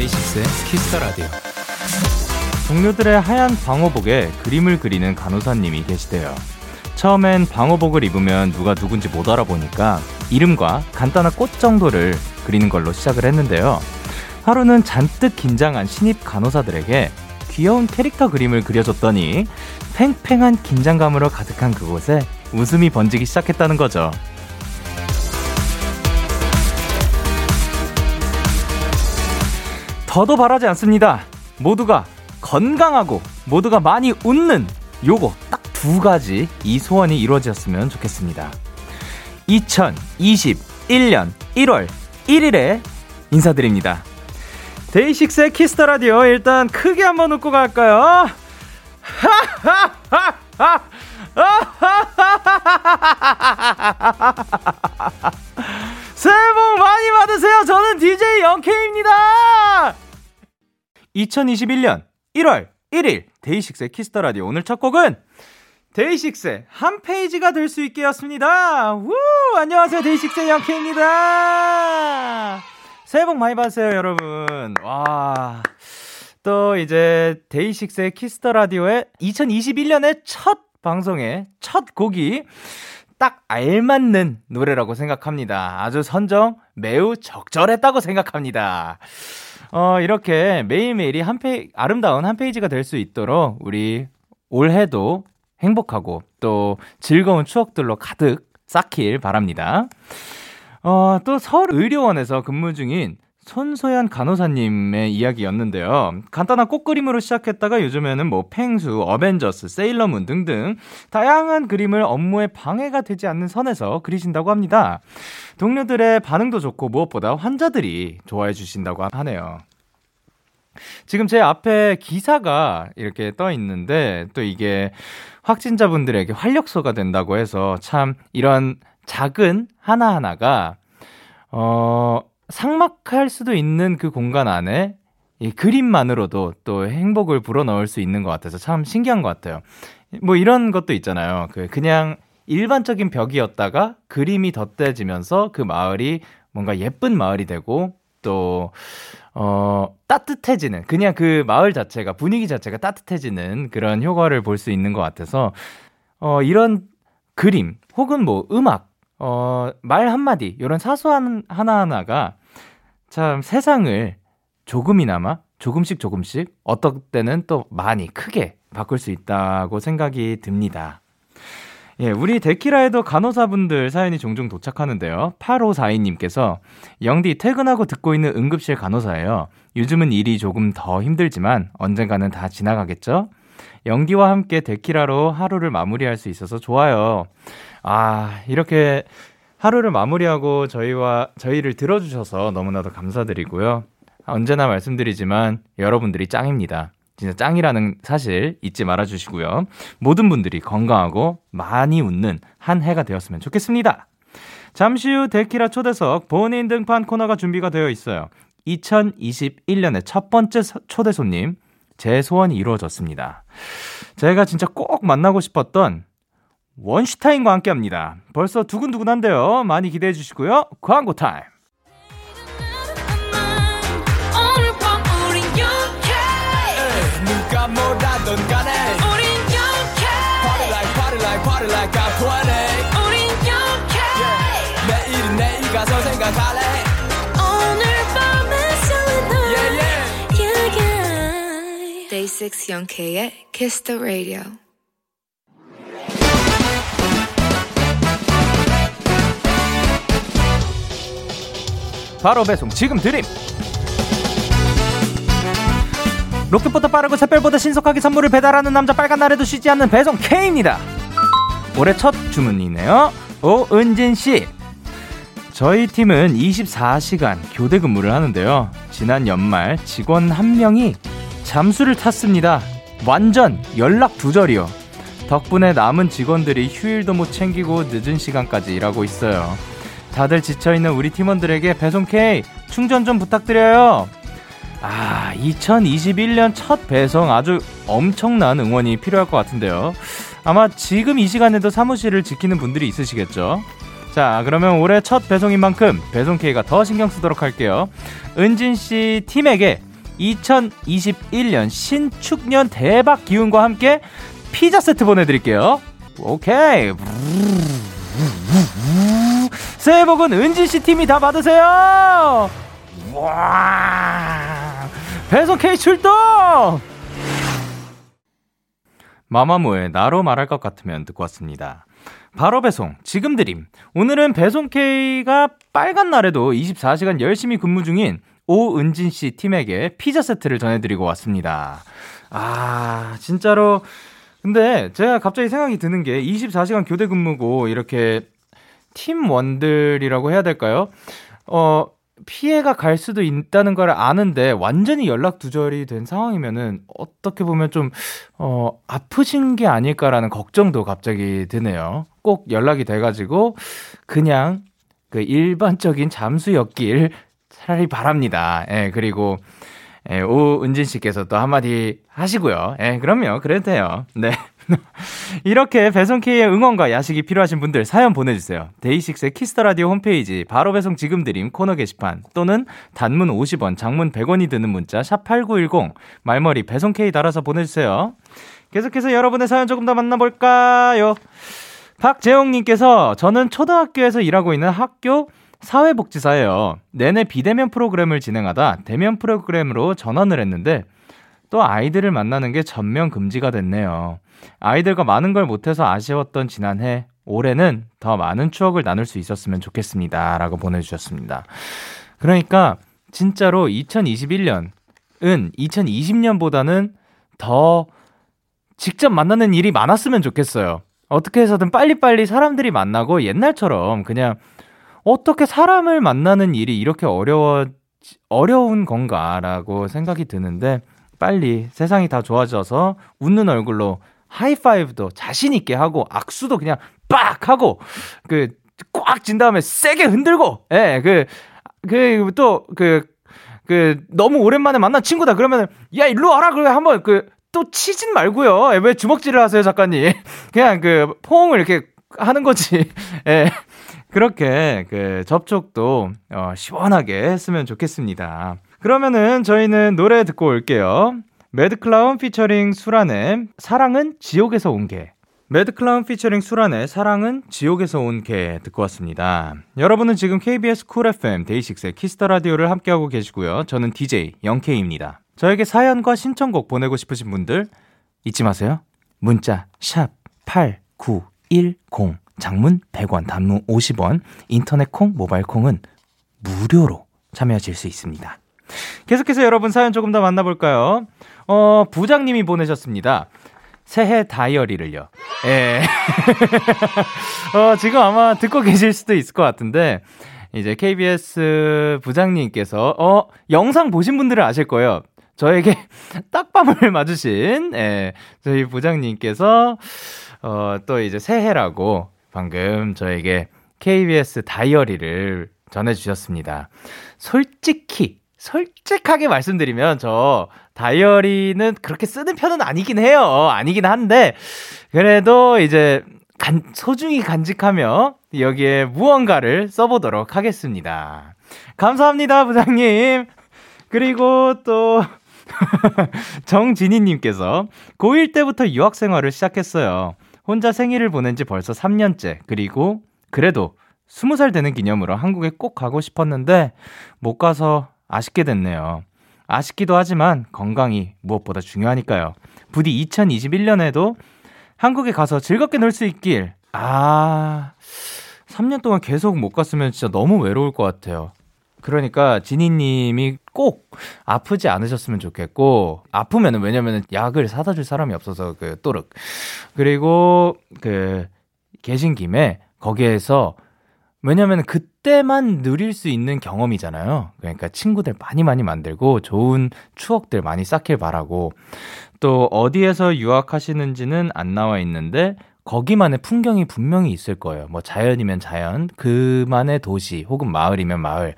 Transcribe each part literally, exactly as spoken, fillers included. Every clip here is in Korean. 데이식스의 키스 더 라디오. 동료들의 하얀 방호복에 그림을 그리는 간호사님이 계시대요. 처음엔 방호복을 입으면 누가 누군지 못 알아보니까 이름과 간단한 꽃 정도를 그리는 걸로 시작을 했는데요. 하루는 잔뜩 긴장한 신입 간호사들에게 귀여운 캐릭터 그림을 그려줬더니 팽팽한 긴장감으로 가득한 그곳에 웃음이 번지기 시작했다는 거죠. 더도 바라지 않습니다. 모두가 건강하고 모두가 많이 웃는 요거 딱 두 가지 이 소원이 이루어졌으면 좋겠습니다. 이천이십일 년 일월 일일에 인사드립니다. 데이식스의 키스 더 라디오, 일단 크게 한번 웃고 갈까요? 하하하하! 새해 복 많이 받으세요. 저는 디제이 영케이입니다. 이천이십일 년 일월 일일 데이식스의 키스 더 라디오, 오늘 첫 곡은 데이식스의 한 페이지가 될 수 있게였습니다. 우! 안녕하세요, 데이식스의 영케이입니다. 새해 복 많이 받으세요, 여러분. 와, 또 이제 데이식스의 키스 더 라디오의 이천이십일 년의 첫 방송의 첫 곡이 딱 알맞는 노래라고 생각합니다. 아주 선정 매우 적절했다고 생각합니다. 어, 이렇게 매일매일이 한 페이, 아름다운 한 페이지가 될 수 있도록 우리 올해도 행복하고 또 즐거운 추억들로 가득 쌓길 바랍니다. 어, 또 서울의료원에서 근무 중인 손소연 간호사님의 이야기였는데요. 간단한 꽃 그림으로 시작했다가 요즘에는 뭐 펭수, 어벤져스, 세일러문 등등 다양한 그림을 업무에 방해가 되지 않는 선에서 그리신다고 합니다. 동료들의 반응도 좋고 무엇보다 환자들이 좋아해 주신다고 하네요. 지금 제 앞에 기사가 이렇게 떠 있는데 또 이게 확진자분들에게 활력소가 된다고 해서 참 이런 작은 하나하나가 어, 삭막할 수도 있는 그 공간 안에 이 그림만으로도 또 행복을 불어넣을 수 있는 것 같아서 참 신기한 것 같아요. 뭐 이런 것도 있잖아요. 그 그냥 일반적인 벽이었다가 그림이 덧대지면서 그 마을이 뭔가 예쁜 마을이 되고 또 어, 따뜻해지는, 그냥 그 마을 자체가 분위기 자체가 따뜻해지는 그런 효과를 볼 수 있는 것 같아서 어, 이런 그림 혹은 뭐 음악, 어, 말 한마디 이런 사소한 하나하나가 참 세상을 조금이나마 조금씩 조금씩 어떨 때는 또 많이 크게 바꿀 수 있다고 생각이 듭니다. 예, 우리 데키라에도 간호사분들 사연이 종종 도착하는데요. 팔오사이 님께서 영디 퇴근하고 듣고 있는 응급실 간호사예요. 요즘은 일이 조금 더 힘들지만 언젠가는 다 지나가겠죠? 영디와 함께 데키라로 하루를 마무리할 수 있어서 좋아요. 아, 이렇게 하루를 마무리하고 저희와 저희를 들어주셔서 너무나도 감사드리고요. 언제나 말씀드리지만 여러분들이 짱입니다. 진짜 짱이라는 사실 잊지 말아주시고요. 모든 분들이 건강하고 많이 웃는 한 해가 되었으면 좋겠습니다. 잠시 후 데키라 초대석 본인 등판 코너가 준비가 되어 있어요. 이천이십일 년의 첫 번째 초대 손님, 제 소원이 이루어졌습니다. 제가 진짜 꼭 만나고 싶었던 원슈타인과 함께합니다. 벌써 두근두근한데요. 많이 기대해 주시고요. 광고 타임. 누가 뭐라던 간에 우린 영케이. Party like party like party like I'm twenty. 우린 영케이. 내일은 내일 가서 생각할래. 오늘 밤에 설레는 yeah, yeah. 데이식스 영케이의 Kiss the Radio. 바로 배송 지금 드림. 로켓보다 빠르고 새별보다 신속하게 선물을 배달하는 남자, 빨간 날에도 쉬지 않는 배송 K입니다. 올해 첫 주문이네요. 오은진씨, 저희 팀은 이십사 시간 교대 근무를 하는데요. 지난 연말 직원 한 명이 잠수를 탔습니다. 완전 연락 두절이요. 덕분에 남은 직원들이 휴일도 못 챙기고 늦은 시간까지 일하고 있어요. 다들 지쳐있는 우리 팀원들에게 배송 K 충전 좀 부탁드려요. 아, 이천이십일 년 첫 배송, 아주 엄청난 응원이 필요할 것 같은데요. 아마 지금 이 시간에도 사무실을 지키는 분들이 있으시겠죠. 자, 그러면 올해 첫 배송인 만큼 배송 K가 더 신경 쓰도록 할게요. 은진씨 팀에게 이천이십일 년 신축년 대박 기운과 함께 피자 세트 보내드릴게요. 오케이. 새해 복은 은지씨 팀이 다 받으세요. 와, 배송 K 출동. 마마무의 나로 말할 것 같으면 듣고 왔습니다. 바로 배송 지금 드림. 오늘은 배송 K가 빨간 날에도 이십사 시간 열심히 근무 중인 오은진씨 팀에게 피자 세트를 전해드리고 왔습니다. 아, 진짜로 근데 제가 갑자기 생각이 드는 게 이십사 시간 교대 근무고 이렇게 팀원들이라고 해야 될까요? 어, 피해가 갈 수도 있다는 걸 아는데 완전히 연락 두절이 된 상황이면은 어떻게 보면 좀 어, 아프신 게 아닐까라는 걱정도 갑자기 드네요. 꼭 연락이 돼가지고 그냥 그 일반적인 잠수였길 차라리 바랍니다. 예, 그리고 예, 오은진 씨께서 또 한마디 하시고요. 예, 그럼요. 그래도 돼요. 네. 이렇게 배송K의 응원과 야식이 필요하신 분들 사연 보내주세요. 데이식스의 키스더라디오 홈페이지 바로 배송 지금 드림 코너 게시판 또는 단문 오십 원 장문 백 원이 드는 문자 샵팔구일공 말머리 배송K 달아서 보내주세요. 계속해서 여러분의 사연 조금 더 만나볼까요? 박재홍님께서 저는 초등학교에서 일하고 있는 학교 사회복지사예요. 내내 비대면 프로그램을 진행하다 대면 프로그램으로 전환을 했는데 또 아이들을 만나는 게 전면 금지가 됐네요. 아이들과 많은 걸 못해서 아쉬웠던 지난해, 올해는 더 많은 추억을 나눌 수 있었으면 좋겠습니다. 라고 보내주셨습니다. 그러니까 진짜로 이천이십일 년은 이천이십 년보다는 더 직접 만나는 일이 많았으면 좋겠어요. 어떻게 해서든 빨리빨리 사람들이 만나고 옛날처럼 그냥 어떻게 사람을 만나는 일이 이렇게 어려워, 어려운 건가라고 생각이 드는데 빨리 세상이 다 좋아져서 웃는 얼굴로 하이파이브도 자신있게 하고 악수도 그냥 빡 하고 그 꽉 쥔 다음에 세게 흔들고 예, 그, 그 또 그, 그 너무 오랜만에 만난 친구다 그러면 야 일로 와라 그래 한번 그 또 치진 말고요. 왜 주먹질을 하세요 작가님. 그냥 그 포옹을 이렇게 하는 거지. 예. 그렇게 그 접촉도 어, 시원하게 했으면 좋겠습니다. 그러면은 저희는 노래 듣고 올게요. 매드클라운 피처링 수란의 사랑은 지옥에서 온 개. 매드클라운 피처링 수란의 사랑은 지옥에서 온 개 듣고 왔습니다. 여러분은 지금 케이비에스 쿨 에프엠 데이식스의 키스더라디오를 함께하고 계시고요. 저는 디제이 영케이입니다. 저에게 사연과 신청곡 보내고 싶으신 분들 잊지 마세요. 문자 샵 팔구일공 장문 백 원 단문 오십 원 인터넷 콩 모바일 콩은 무료로 참여하실 수 있습니다. 계속해서 여러분 사연 조금 더 만나볼까요? 어, 부장님이 보내셨습니다. 새해 다이어리를요. 예. 어, 지금 아마 듣고 계실 수도 있을 것 같은데 이제 케이비에스 부장님께서 어, 영상 보신 분들은 아실 거예요. 저에게 딱밤을 맞으신 예, 저희 부장님께서 어, 또 이제 새해라고 방금 저에게 케이비에스 다이어리를 전해주셨습니다. 솔직히 솔직하게 말씀드리면 저 다이어리는 그렇게 쓰는 편은 아니긴 해요. 아니긴 한데 그래도 이제 간, 소중히 간직하며 여기에 무언가를 써보도록 하겠습니다. 감사합니다, 부장님. 그리고 또 정진희님께서 고일 때부터 유학생활을 시작했어요. 혼자 생일을 보낸 지 벌써 삼 년째. 그리고 그래도 스무 살 되는 기념으로 한국에 꼭 가고 싶었는데 못 가서 아쉽게 됐네요. 아쉽기도 하지만 건강이 무엇보다 중요하니까요. 부디 이천이십일 년에도 한국에 가서 즐겁게 놀 수 있길. 아, 삼 년 동안 계속 못 갔으면 진짜 너무 외로울 것 같아요. 그러니까 지니님이 꼭 아프지 않으셨으면 좋겠고 아프면은 왜냐면은 약을 사다 줄 사람이 없어서 그 또륵. 그리고 그 계신 김에 거기에서 왜냐면 그때만 누릴 수 있는 경험이잖아요. 그러니까 친구들 많이 많이 만들고 좋은 추억들 많이 쌓길 바라고 또 어디에서 유학하시는지는 안 나와 있는데 거기만의 풍경이 분명히 있을 거예요. 뭐 자연이면 자연, 그만의 도시 혹은 마을이면 마을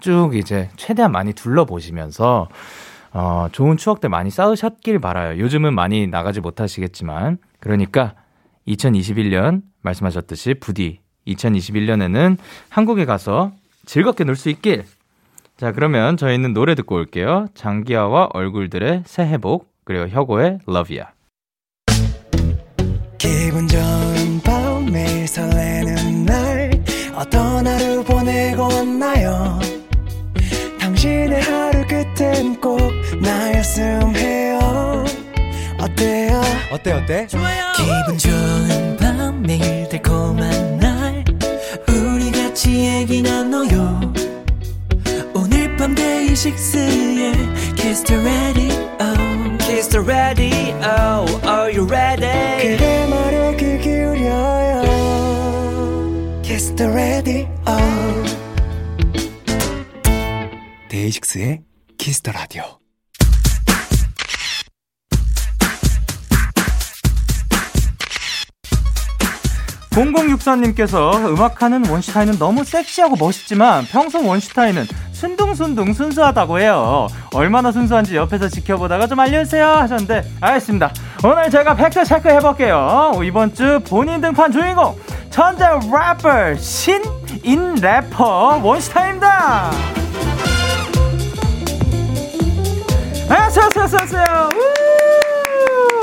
쭉 이제 최대한 많이 둘러보시면서 어, 좋은 추억들 많이 쌓으셨길 바라요. 요즘은 많이 나가지 못하시겠지만 그러니까 이천이십일 년 말씀하셨듯이 부디 이천이십일 년에는 한국에 가서 즐겁게 놀 수 있길 자, 그러면 저희는 노래 듣고 올게요. 장기하와 얼굴들의 새해 복, 그리고 혁오의 Love Ya. 기분 좋은 밤, 매일 설레는 날, 어떤 하루 보내고 왔나요? 당신의 하루 끝엔 꼭 나였음 해요. 어때요? 어때 어때? 좋아요. 기분 좋은 밤, 매일 달콤한 날, 우리 같이 얘기 나눠요. 오늘 밤 데이식스의 Kiss the Radio, Kiss the Radio, Are you ready? 그대 말에 귀 기울여요. Kiss the Radio. 데이식스의 Kiss the Radio. 공공육사님께서 음악하는 원슈타인은 너무 섹시하고 멋있지만 평소 원슈타인은 순둥순둥 순수하다고 해요. 얼마나 순수한지 옆에서 지켜보다가 좀 알려주세요 하셨는데, 알겠습니다. 오늘 제가 팩트체크 해볼게요. 이번 주 본인 등판 주인공 천재 래퍼 신인 래퍼 원슈타인입니다. 안녕하세요. 안녕하세요.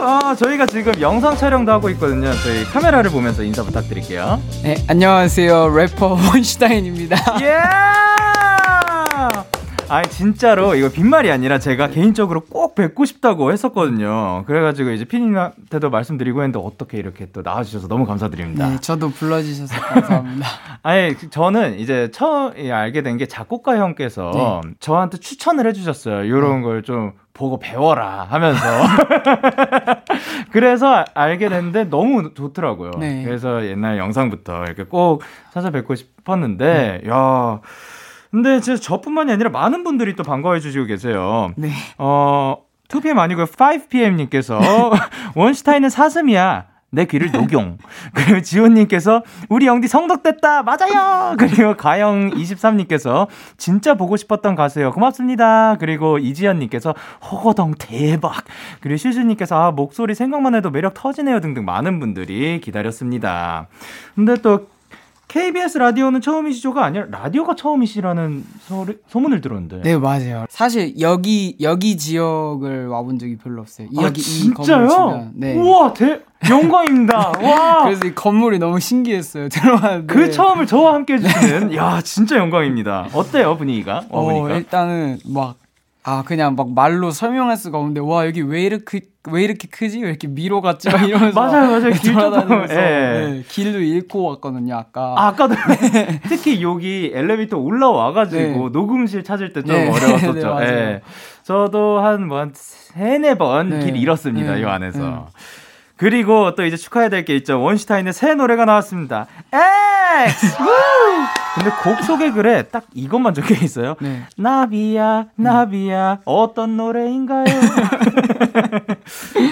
아, 저희가 지금 영상 촬영도 하고 있거든요. 저희 카메라를 보면서 인사 부탁드릴게요. 네, 안녕하세요. 래퍼 원슈타인입니다. 예! Yeah! 아니, 진짜로 이거 빈말이 아니라 제가 개인적으로 꼭 뵙고 싶다고 했었거든요. 그래가지고 이제 피디님한테도 말씀드리고 했는데 어떻게 이렇게 또 나와주셔서 너무 감사드립니다. 네, 저도 불러주셔서 감사합니다. 아니, 저는 이제 처음 알게 된 게 작곡가 형께서 네. 저한테 추천을 해주셨어요. 이런 걸 좀 보고 배워라 하면서 그래서 알게 됐는데 너무 좋더라고요. 네. 그래서 옛날 영상부터 이렇게 꼭 찾아뵙고 싶었는데 네. 야, 근데 진짜 저뿐만이 아니라 많은 분들이 또 반가워해 주시고 계세요. 네. 어, 투 피엠 아니고요, 파이브 피엠님께서 원슈타인은 사슴이야, 내 귀를 녹용. 그리고 지호님께서 우리 영디 성덕됐다, 맞아요. 그리고 가영 이십삼님께서 진짜 보고 싶었던 가수예요, 고맙습니다. 그리고 이지연님께서 허거덩 대박. 그리고 슈슈님께서 아, 목소리 생각만 해도 매력 터지네요 등등 많은 분들이 기다렸습니다. 근데 또 케이비에스 라디오는 처음이시죠가 아니라 라디오가 처음이시라는 소리, 소문을 들었는데. 네, 맞아요. 사실 여기 여기 지역을 와본 적이 별로 없어요. 이 아, 여기 진짜요? 이 건물 네. 우와, 대 영광입니다. 와. 그래서 이 건물이 너무 신기했어요. 들어왔는데. 그 처음을 저와 함께 해주시는. 네. 야, 진짜 영광입니다. 어때요, 분위기가? 어, 보니까. 일단은 막. 아, 그냥 막 말로 설명할 수가 없는데, 와, 여기 왜 이렇게, 왜 이렇게 크지? 왜 이렇게 미로 같지? 막 이러면서. 맞아요, 맞아요. 길도 다니면서. 네, 길도 잃고 왔거든요, 아까. 아, 아까도. 네. 특히 여기 엘리베이터 올라와가지고 네. 녹음실 찾을 때 좀 네. 어려웠었죠. 네, 맞아요. 네. 저도 한, 뭐, 한 세네 번 길 네. 잃었습니다, 네. 이 안에서. 네. 그리고 또 이제 축하해야 될 게 있죠. 원슈타인의 새 노래가 나왔습니다. X! 근데 곡 소개 글에 딱 이것만 적혀 있어요. 네. 나비야, 나비야, 음. 어떤 노래인가요?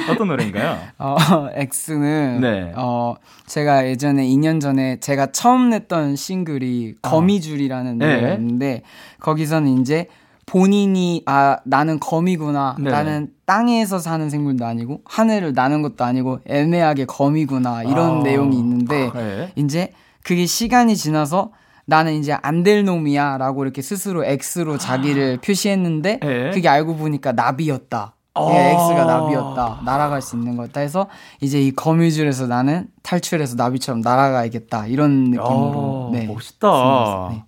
어떤 노래인가요? 어, X는, 네. 어, 제가 예전에 이 년 전에 제가 처음 냈던 싱글이 아. 거미줄이라는 노래였는데, 네. 거기서는 이제 본인이 아 나는 거미구나, 네. 나는 땅에서 사는 생물도 아니고 하늘을 나는 것도 아니고 애매하게 거미구나 이런 아, 내용이 있는데 아, 네. 이제 그게 시간이 지나서 나는 이제 안 될 놈이야 라고 이렇게 스스로 X로 자기를 아, 표시했는데 네. 그게 알고 보니까 나비였다. 예, X가 나비였다. 날아갈 수 있는 거였다 해서 이제 이 거미줄에서 나는 탈출해서 나비처럼 날아가야겠다 이런 느낌으로. 아, 네, 멋있다. 네.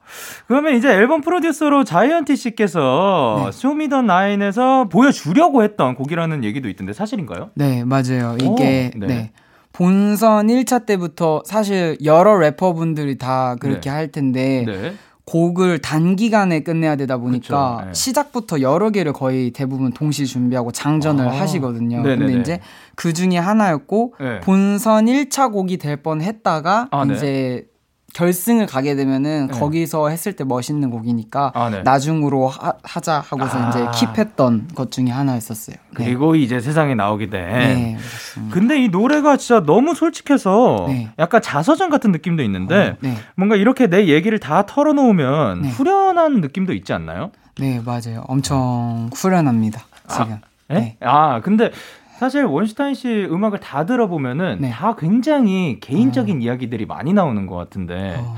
그러면 이제 앨범 프로듀서로 자이언티 씨께서 네. 쇼미더나인에서 보여주려고 했던 곡이라는 얘기도 있던데 사실인가요? 네, 맞아요. 이게 오, 네. 네. 본선 일 차 때부터 사실 여러 래퍼분들이 다 그렇게 네. 할 텐데 네. 곡을 단기간에 끝내야 되다 보니까 그렇죠. 네. 시작부터 여러 개를 거의 대부분 동시 준비하고 장전을 아~ 하시거든요. 네네네. 근데 이제 그 중에 하나였고 네. 본선 일 차 곡이 될 뻔 했다가 아, 이제 네. 결승을 가게 되면은 네. 거기서 했을 때 멋있는 곡이니까 아, 네. 나중으로 하, 하자 하고서 아~ 이제 킵했던 것 중에 하나였었어요. 그리고 네. 이제 세상에 나오게 된. 네, 근데 이 노래가 진짜 너무 솔직해서 네. 약간 자서전 같은 느낌도 있는데 어, 네. 뭔가 이렇게 내 얘기를 다 털어놓으면 네. 후련한 느낌도 있지 않나요? 네, 맞아요. 엄청 후련합니다. 지금. 아, 네? 아 근데 사실 원슈타인 씨 음악을 다 들어보면은 네. 다 굉장히 개인적인 어. 이야기들이 많이 나오는 것 같은데 어.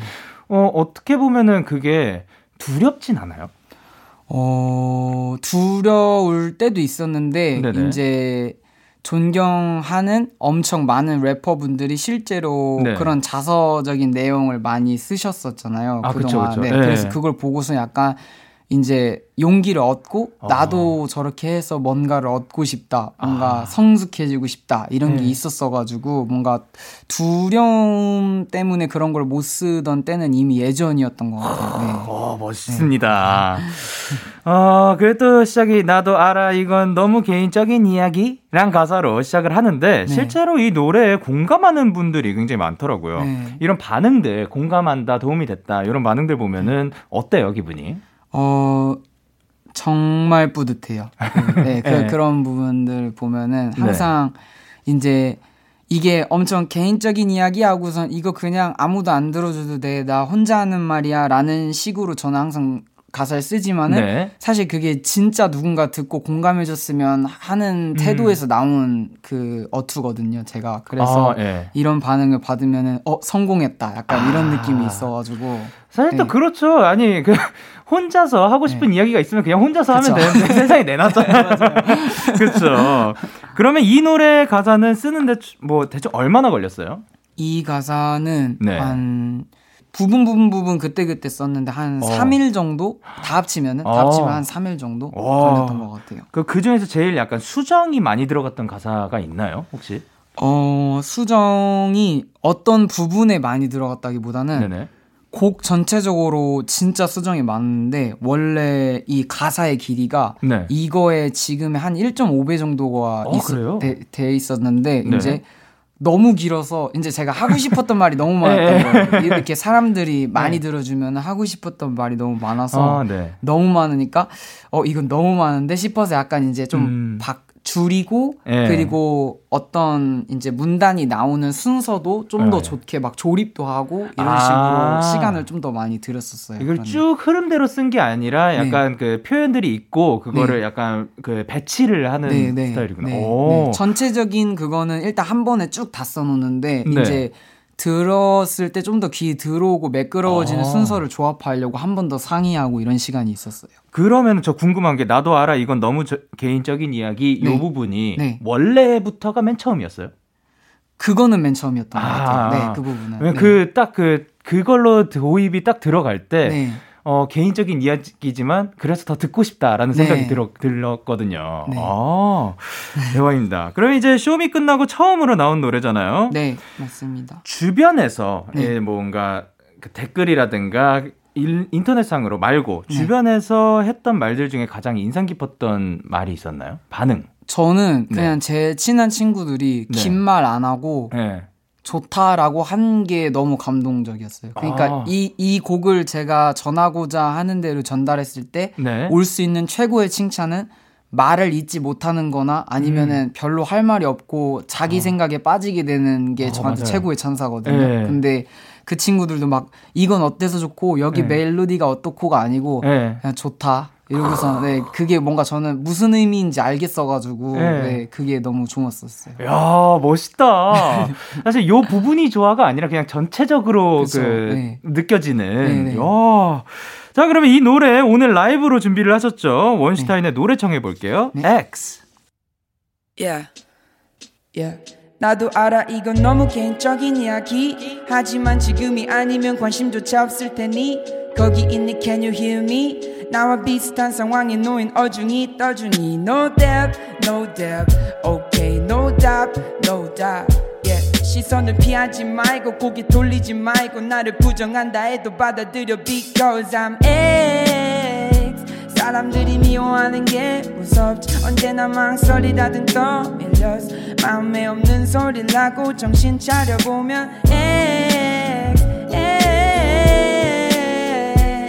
어, 어떻게 보면은 그게 두렵진 않아요? 어, 두려울 때도 있었는데 네네. 이제 존경하는 엄청 많은 래퍼분들이 실제로 네. 그런 자서적인 내용을 많이 쓰셨었잖아요. 아, 그동안. 그쵸, 그쵸. 네, 네. 그래서 그걸 보고서 약간 이제 용기를 얻고 어. 나도 저렇게 해서 뭔가를 얻고 싶다. 뭔가 아. 성숙해지고 싶다. 이런 네. 게 있었어가지고 뭔가 두려움 때문에 그런 걸 못 쓰던 때는 이미 예전이었던 것 같아요. 네. 어, 멋있습니다. 네. 어, 그래도 시작이 나도 알아 이건 너무 개인적인 이야기랑 가사로 시작을 하는데 네. 실제로 이 노래에 공감하는 분들이 굉장히 많더라고요. 네. 이런 반응들 공감한다 도움이 됐다 이런 반응들 보면은 어때요 기분이? 어, 정말 뿌듯해요. 네, 그, 네. 그런 부분들 보면은 항상 네. 이제 이게 엄청 개인적인 이야기하고선 이거 그냥 아무도 안 들어줘도 돼. 나 혼자 하는 말이야. 라는 식으로 저는 항상 가사를 쓰지만은 네. 사실 그게 진짜 누군가 듣고 공감해줬으면 하는 태도에서 음. 나온 그 어투거든요. 제가 그래서 아, 네. 이런 반응을 받으면은 어 성공했다 약간 아. 이런 느낌이 있어가지고 사실 또 네. 그렇죠. 아니 그 혼자서 하고 싶은 네. 이야기가 있으면 그냥 혼자서 그쵸. 하면 되는데 세상에 내놨잖아요. 네, 맞아요. 그렇죠. 그러면 이 노래 가사는 쓰는데 뭐 대충 얼마나 걸렸어요? 이 가사는 네. 한 부분 부분 부분 그때그때 썼는데 한 어. 삼 일 정도? 다 합치면은? 다 어. 합치면 한 삼 일 정도 걸렸던 것 같아요. 그, 그 중에서 제일 약간 수정이 많이 들어갔던 가사가 있나요? 혹시? 어, 수정이 어떤 부분에 많이 들어갔다기보다는 네네. 곡 전체적으로 진짜 수정이 많은데 원래 이 가사의 길이가 네. 이거에 지금 한 일 점 오 배 정도가 어, 있, 되, 돼 있었는데 네. 이제 너무 길어서 이제 제가 하고 싶었던 말이 너무 많았던 거예요. 이렇게 사람들이 많이 들어주면 하고 싶었던 말이 너무 많아서 아, 네. 너무 많으니까 어 이건 너무 많은데 싶어서 약간 이제 좀 음. 박, 줄이고 네. 그리고 어떤 이제 문단이 나오는 순서도 좀 더 네. 좋게 막 조립도 하고 이런 아~ 식으로 시간을 좀 더 많이 들였었어요. 이걸 그런. 쭉 흐름대로 쓴 게 아니라 약간 네. 그 표현들이 있고 그거를 네. 약간 그 배치를 하는 네, 네, 스타일이구나. 네, 네. 전체적인 그거는 일단 한 번에 쭉 다 써놓는데 네. 이제 들었을 때 좀 더 귀 들어오고 매끄러워지는 아. 순서를 조합하려고 한 번 더 상의하고 이런 시간이 있었어요. 그러면 저 궁금한 게 나도 알아 이건 너무 저, 개인적인 이야기 네. 이 부분이 네. 원래부터가 맨 처음이었어요? 그거는 맨 처음이었던 아. 것 같아요. 네, 그 부분은. 그 딱 그 그, 그걸로 도입이 딱 들어갈 때 네. 어, 개인적인 이야기지만 그래서 더 듣고 싶다라는 네. 생각이 들어, 들었거든요. 네. 아, 대박입니다. 그럼 이제 쇼미 끝나고 처음으로 나온 노래잖아요. 네, 맞습니다. 주변에서 네. 뭔가 그 댓글이라든가 일, 인터넷상으로 말고 주변에서 네. 했던 말들 중에 가장 인상 깊었던 말이 있었나요? 반응? 저는 그냥 네. 제 친한 친구들이 네. 긴 말 안 하고 네. 좋다라고 한 게 너무 감동적이었어요. 그러니까 아. 이, 이 곡을 제가 전하고자 하는 대로 전달했을 때 올 수 네. 있는 최고의 칭찬은 말을 잊지 못하는 거나 아니면은 음. 별로 할 말이 없고 자기 어. 생각에 빠지게 되는 게 어, 저한테 맞아요. 최고의 찬사거든요. 네. 근데 그 친구들도 막 이건 어때서 좋고 여기 네. 멜로디가 어떻고가 아니고 네. 그냥 좋다. 이러고서 네 그게 뭔가 저는 무슨 의미인지 알겠어가지고 네, 네 그게 너무 좋았었어요. 야 멋있다. 사실 요 부분이 좋아가 아니라 그냥 전체적으로 그쵸, 그 네. 느껴지는. 네, 네. 야. 자 그러면 이 노래 오늘 라이브로 준비를 하셨죠? 원슈타인의 네. 노래 청해 볼게요. 네. X. Yeah. Yeah. 나도 알아 이건 너무 개인적인 이야기 하지만 지금이 아니면 관심조차 없을 테니 거기 있니 can you hear me 나와 비슷한 상황에 놓인 어중이 떠주니 no dab no dab okay no dab no dab yeah. 시선을 피하지 말고 고개 돌리지 말고 나를 부정한다 해도 받아들여 because I'm X 사람들이 미워하는 게 무섭지 언제나 망설이다든 떠밀렸어 마음에 없는 소리를 하고 정신 차려보면 X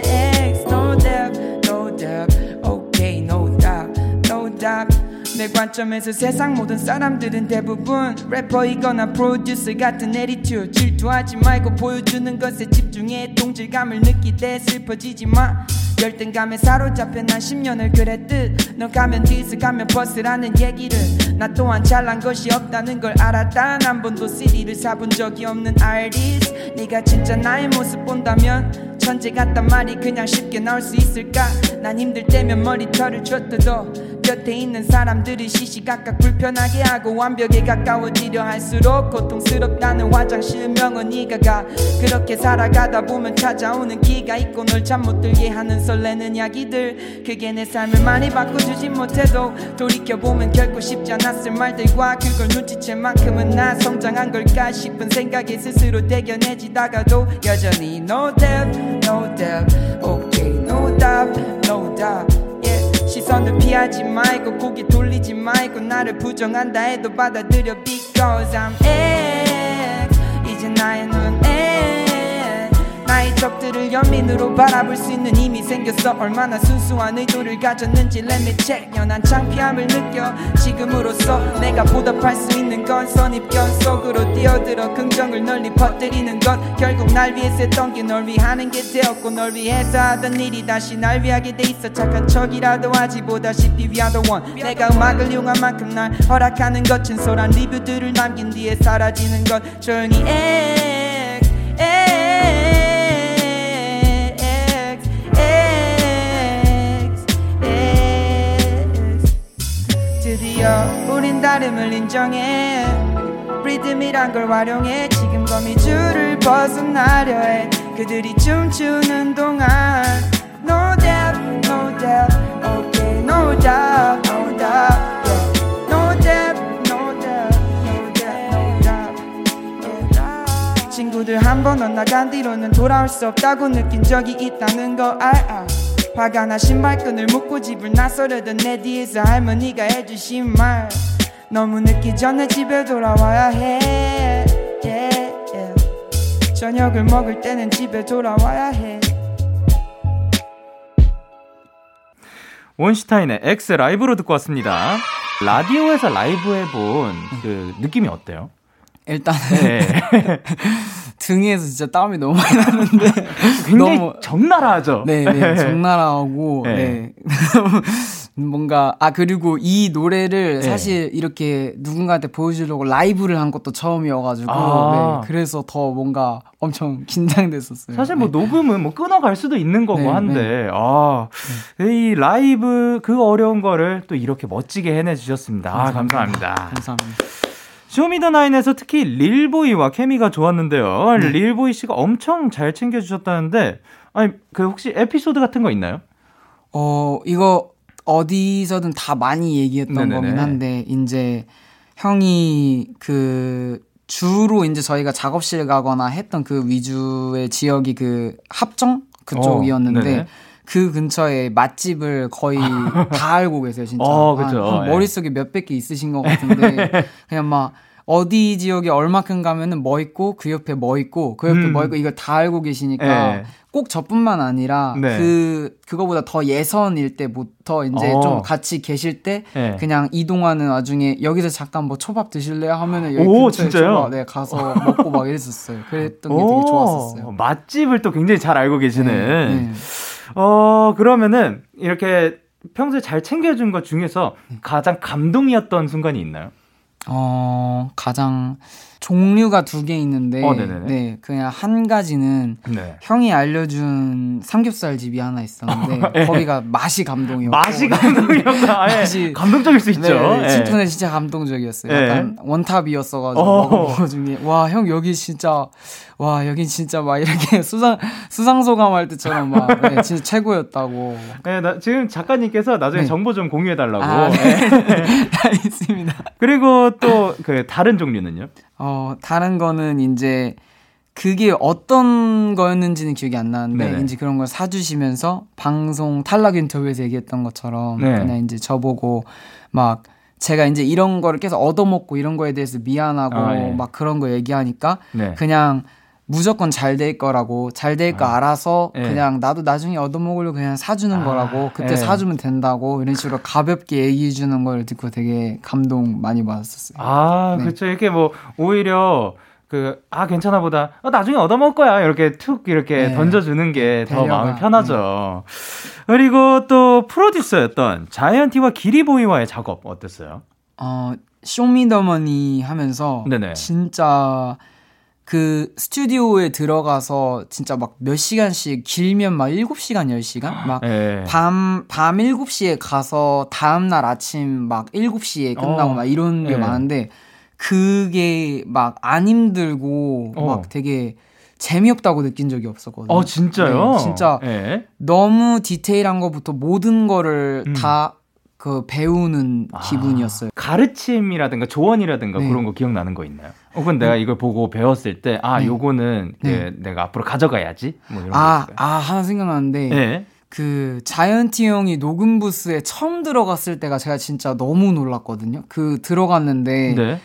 X No doubt, no doubt Okay, no doubt, no doubt 내 관점에서 세상 모든 사람들은 대부분 래퍼이거나 프로듀서 같은 애티튜드 질투하지 말고 보여주는 것에 집중해 동질감을 느끼되 슬퍼지지 마 열등감에 사로잡혀 난 십 년을 그랬듯 너 가면 디스 가면 버스라는 얘기를 나 또한 잘난 것이 없다는 걸 알았다 난 번도 씨디를 사본 적이 없는 아티스트 네가 진짜 나의 모습 본다면 천재 같단 말이 그냥 쉽게 나올 수 있을까? 난 힘들 때면 머리털을 쫓아도 곁에 있는 사람들이 시시각각 불편하게 하고 완벽에 가까워지려 할수록 고통스럽다는 화장실 명은 네가 가. 그렇게 살아가다 보면 찾아오는 기가 있고 널 잠 못 들게 하는 설레는 이야기들, 그게 내 삶을 많이 바꿔주진 못해도 돌이켜보면 결코 쉽지 않았을 말들과 그걸 눈치챈 만큼은 나 성장한 걸까 싶은 생각에 스스로 대견해지다가도 여전히 no doubt, no doubt, okay, no doubt, no doubt. 시선을 피하지 말고 고개 돌리지 말고 나를 부정한다 해도 받아들여 because I'm X. 이제 나의 눈 X, 나의 적들을 연민으로 바라볼 수 있는 힘이 생겼어. 얼마나 순수한 의도를 가졌는지 let me check. 연한 창피함을 느껴 지금으로서 내가 보답할 수 있는 건 선입견 속으로 뛰어들어 긍정을 널리 퍼뜨리는 건 결국 날 위해서 했던 게 널 위하는 게 되었고 널 위해서 하던 일이 다시 날 위하게 돼 있어. 착한 척이라도 하지 보다시피 we are the one. 내가 음악을 이용한 만큼 날 허락하는 것, 진솔한 리뷰들을 남긴 뒤에 사라지는 것. 조용히 X X X X X. 드디어 우린 다름을 인정해. 리듬이란 걸 활용해 지금 거미줄을 벗어나려 해. 그들이 춤추는 동안 No doubt, no doubt, okay, no doubt, no doubt, yeah. No doubt, no doubt, no doubt, no doubt, no doubt. 친구들 한 번 엇나간 뒤로는 돌아올 수 없다고 느낀 적이 있다는 거 알아. 화가 나 신발끈을 묶고 집을 나서려던 내 뒤에서 할머니가 해주신 말, 너무 늦기 전에 집에 돌아와야 해. yeah, yeah. 저녁을 먹을 때는 집에 돌아와야 해. 원슈타인의 X 라이브로 듣고 왔습니다. 라디오에서 라이브 해본 그 느낌이 어때요? 일단은 네. 등에서 진짜 땀이 너무 많이 나는데 굉장히 너무 적나라하죠. 네, 네, 적나라하고 네. 네. 뭔가 아 그리고 이 노래를 네. 사실 이렇게 누군가한테 보여주려고 라이브를 한 것도 처음이어가지고 아. 네, 그래서 더 뭔가 엄청 긴장됐었어요. 사실 뭐 네. 녹음은 뭐 끊어갈 수도 있는 거고 네, 한데 네. 아, 네. 이 라이브 그 어려운 거를 또 이렇게 멋지게 해내주셨습니다. 아, 감사합니다. 감사합니다. 쇼미더나인에서 특히 릴보이와 케미가 좋았는데요. 네. 릴보이 씨가 엄청 잘 챙겨주셨다는데, 아니 그 혹시 에피소드 같은 거 있나요? 어 이거 어디서든 다 많이 얘기했던 네네네. 거긴 한데, 이제 형이 그 주로 이제 저희가 작업실 가거나 했던 그 위주의 지역이 그 합정 그쪽이었는데. 어, 그 근처에 맛집을 거의 다 알고 계세요, 진짜. 어, 그렇죠. 머릿속에 몇백 개 있으신 것 같은데 그냥 막 어디 지역에 얼마큼 가면은 뭐 있고 그 옆에 뭐 있고 그 옆에 음. 뭐 있고 이걸 다 알고 계시니까 에. 꼭 저뿐만 아니라 네. 그 그거보다 더 예선일 때부터 이제 어. 좀 같이 계실 때 네. 그냥 이동하는 와중에 여기서 잠깐 뭐 초밥 드실래요 하면은 여기 오, 근처에 초밥, 네, 가서 먹고 막 이랬었어요. 그랬던 오. 게 되게 좋았었어요. 맛집을 또 굉장히 잘 알고 계시는. 네, 네. 어 그러면은 이렇게 평소에 잘 챙겨준 것 중에서 가장 감동이었던 순간이 있나요? 어 가장 종류가 두 개 있는데 어, 네 그냥 한 가지는 네. 형이 알려준 삼겹살 집이 하나 있었는데 어, 예. 거기가 맛이 감동이었고 맛이 감동이었다. 맛이 감동적일 수 있죠. 네, 진짜 예. 진짜 감동적이었어요. 예. 약간 원탑이었어가지고 먹은 거 중에 와 형 여기 진짜 와 여긴 진짜 막 이렇게 수상 수상소감할 때처럼 막 네, 진짜 최고였다고. 네, 나, 지금 작가님께서 나중에 네. 정보 좀 공유해달라고. 아, 네. 네. 알겠습니다. 그리고 또 그 다른 종류는요? 어 다른 거는 이제 그게 어떤 거였는지는 기억이 안 나는데 네네. 이제 그런 걸 사주시면서 방송 탈락 인터뷰에서 얘기했던 것처럼 네. 그냥 이제 저보고 막 제가 이제 이런 거를 계속 얻어먹고 이런 거에 대해서 미안하고 아, 예. 막 그런 거 얘기하니까 네. 그냥 무조건 잘 될 거라고 잘 될 거 아, 알아서 예. 그냥 나도 나중에 얻어먹으려고 그냥 사주는 아, 거라고 그때 예. 사주면 된다고 이런 식으로 가볍게 얘기해 주는 걸 듣고 되게 감동 많이 받았었어요. 아 네. 그렇죠. 이렇게 뭐 오히려 그 아 괜찮아 보다 어, 나중에 얻어먹을 거야 이렇게 툭 이렇게 네. 던져주는 게 더 마음이 편하죠. 네. 그리고 또 프로듀서였던 자이언티와 기리보이와의 작업 어땠어요? 어 쇼미더머니 하면서 네네. 진짜 그 스튜디오에 들어가서 진짜 막 몇 시간씩 길면 막 일곱 시간, 열 시간? 막 밤, 밤 일곱 시에 가서 다음날 아침 막 일곱 시에 끝나고 어. 막 이런 게 에이. 많은데 그게 막 안 힘들고 어. 막 되게 재미없다고 느낀 적이 없었거든요. 어, 진짜요? 네, 진짜 에이. 너무 디테일한 것부터 모든 거를 음. 다 그 배우는 아, 기분이었어요. 가르침이라든가 조언이라든가 네. 그런 거 기억나는 거 있나요? 혹은 내가 이걸 보고 배웠을 때 아, 네. 요거는 네. 내가 앞으로 가져가야지 뭐 이런 아, 거 있을까요? 아, 하나 생각나는데 네. 그 자이언티 형이 녹음 부스에 처음 들어갔을 때가 제가 진짜 너무 놀랐거든요. 그 들어갔는데 네.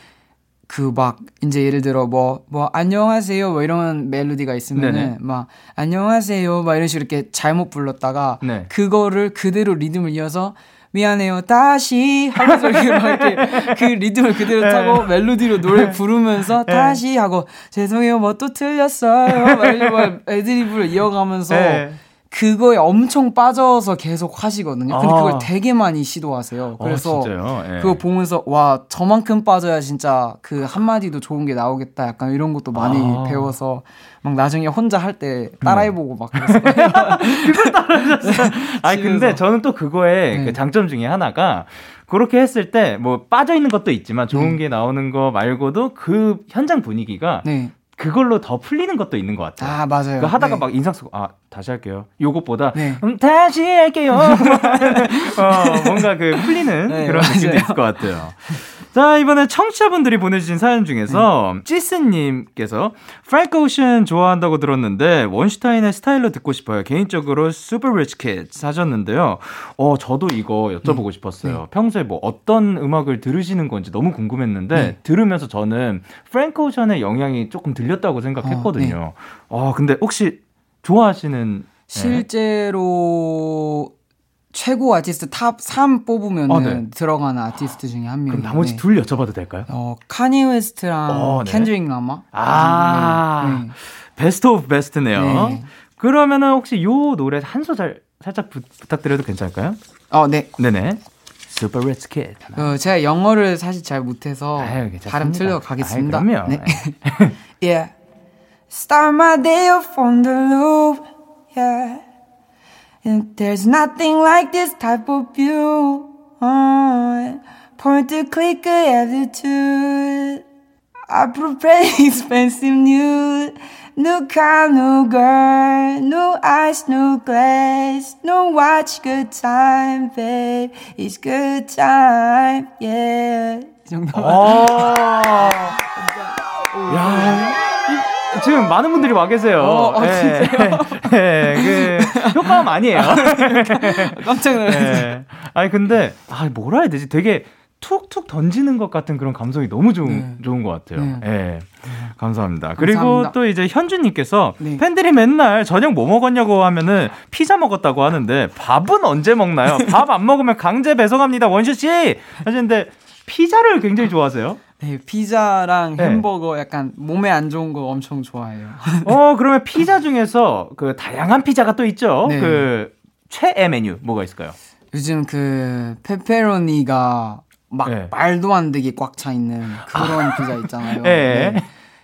그 막 이제 예를 들어 뭐 뭐 안녕하세요 뭐 이런 멜로디가 있으면은 막 안녕하세요 막 이런 식으로 이렇게 잘못 불렀다가 네. 그거를 그대로 리듬을 이어서 미안해요 다시 하면서 이렇게, 막 이렇게 그 리듬을 그대로 타고 멜로디로 노래 부르면서 다시 하고 죄송해요 뭐 또 틀렸어요 막 이러고 애드리브를 이어가면서 그거에 엄청 빠져서 계속 하시거든요. 근데 그걸 되게 많이 시도하세요. 그래서 그거 보면서 와 저만큼 빠져야 진짜 그 한마디도 좋은 게 나오겠다 약간 이런 것도 많이 아. 배워서 막 나중에 혼자 할 때 따라해보고 막 그랬어요. 그걸 따라하셨어요? 아니 근데 저는 또 그거의 네. 그 장점 중에 하나가 그렇게 했을 때 뭐 빠져있는 것도 있지만 좋은 네. 게 나오는 거 말고도 그 현장 분위기가 네. 그걸로 더 풀리는 것도 있는 것 같아요. 아, 맞아요. 그러니까 하다가 네. 막 인상 쓰고, 아, 다시 할게요. 요것보다, 네. 음, 다시 할게요. 어, 뭔가 그 풀리는 네, 그런 맞아요. 느낌도 있을 것 같아요. 자, 이번에 청취자분들이 보내주신 사연 중에서 네. 찌스님께서 Frank Ocean 좋아한다고 들었는데 원슈타인의 스타일로 듣고 싶어요. 개인적으로 Super Rich Kids 하셨는데요. 어, 저도 이거 여쭤보고 네. 싶었어요. 네. 평소에 뭐 어떤 음악을 들으시는 건지 너무 궁금했는데 네. 들으면서 저는 Frank Ocean의 영향이 조금 들렸다고 생각했거든요. 어, 네. 어, 근데 혹시 좋아하시는 실제로... 네. 최고 아티스트 탑 삼 뽑으면 아, 네. 들어가는 아티스트 중에 한 명인데 그럼 나머지 둘 여쭤봐도 될까요? 어, 카니 웨스트랑 어, 네. 켄드릭 라마 아, 네. 네. 베스트 오브 베스트네요. 네. 그러면 혹시 요 노래 한 소절 살짝 부, 부탁드려도 괜찮을까요? 어, 네. 네네. Super Rich Kid. 어, 제가 영어를 사실 잘 못해서 아유, 발음 틀려 가겠습니다. 아유, 그럼요. 네. yeah. Start my day off on the loop. Yeah. And there's nothing like this type of view. Oh, point to click attitude. I prepare expensive new, new car, new girl, new eyes, new glass, new watch. Good time, babe. It's good time, yeah. 이 정도. 지금 많은 분들이 와 계세요. 어, 어, 예, 진짜요? 예, 그 효과음 아니에요. 깜짝 놀랐어요. 예. 아니 근데 아, 뭐라 해야 되지? 되게 툭툭 던지는 것 같은 그런 감성이 너무 좋은 네. 좋은 것 같아요. 네. 예. 감사합니다. 감사합니다. 그리고 또 이제 현주님께서 네. 팬들이 맨날 저녁 뭐 먹었냐고 하면은 피자 먹었다고 하는데 밥은 언제 먹나요? 밥 안 먹으면 강제 배송합니다, 원슈 씨. 하시는데 피자를 굉장히 좋아하세요? 네, 피자랑 햄버거 네. 약간 몸에 안 좋은 거 엄청 좋아해요. 어, 그러면 피자 중에서 그 다양한 피자가 또 있죠. 네. 그 최애 메뉴 뭐가 있을까요? 요즘 그 페페로니가 막 네. 말도 안 되게 꽉 차 있는 그런 아. 피자 있잖아요. 네. 네.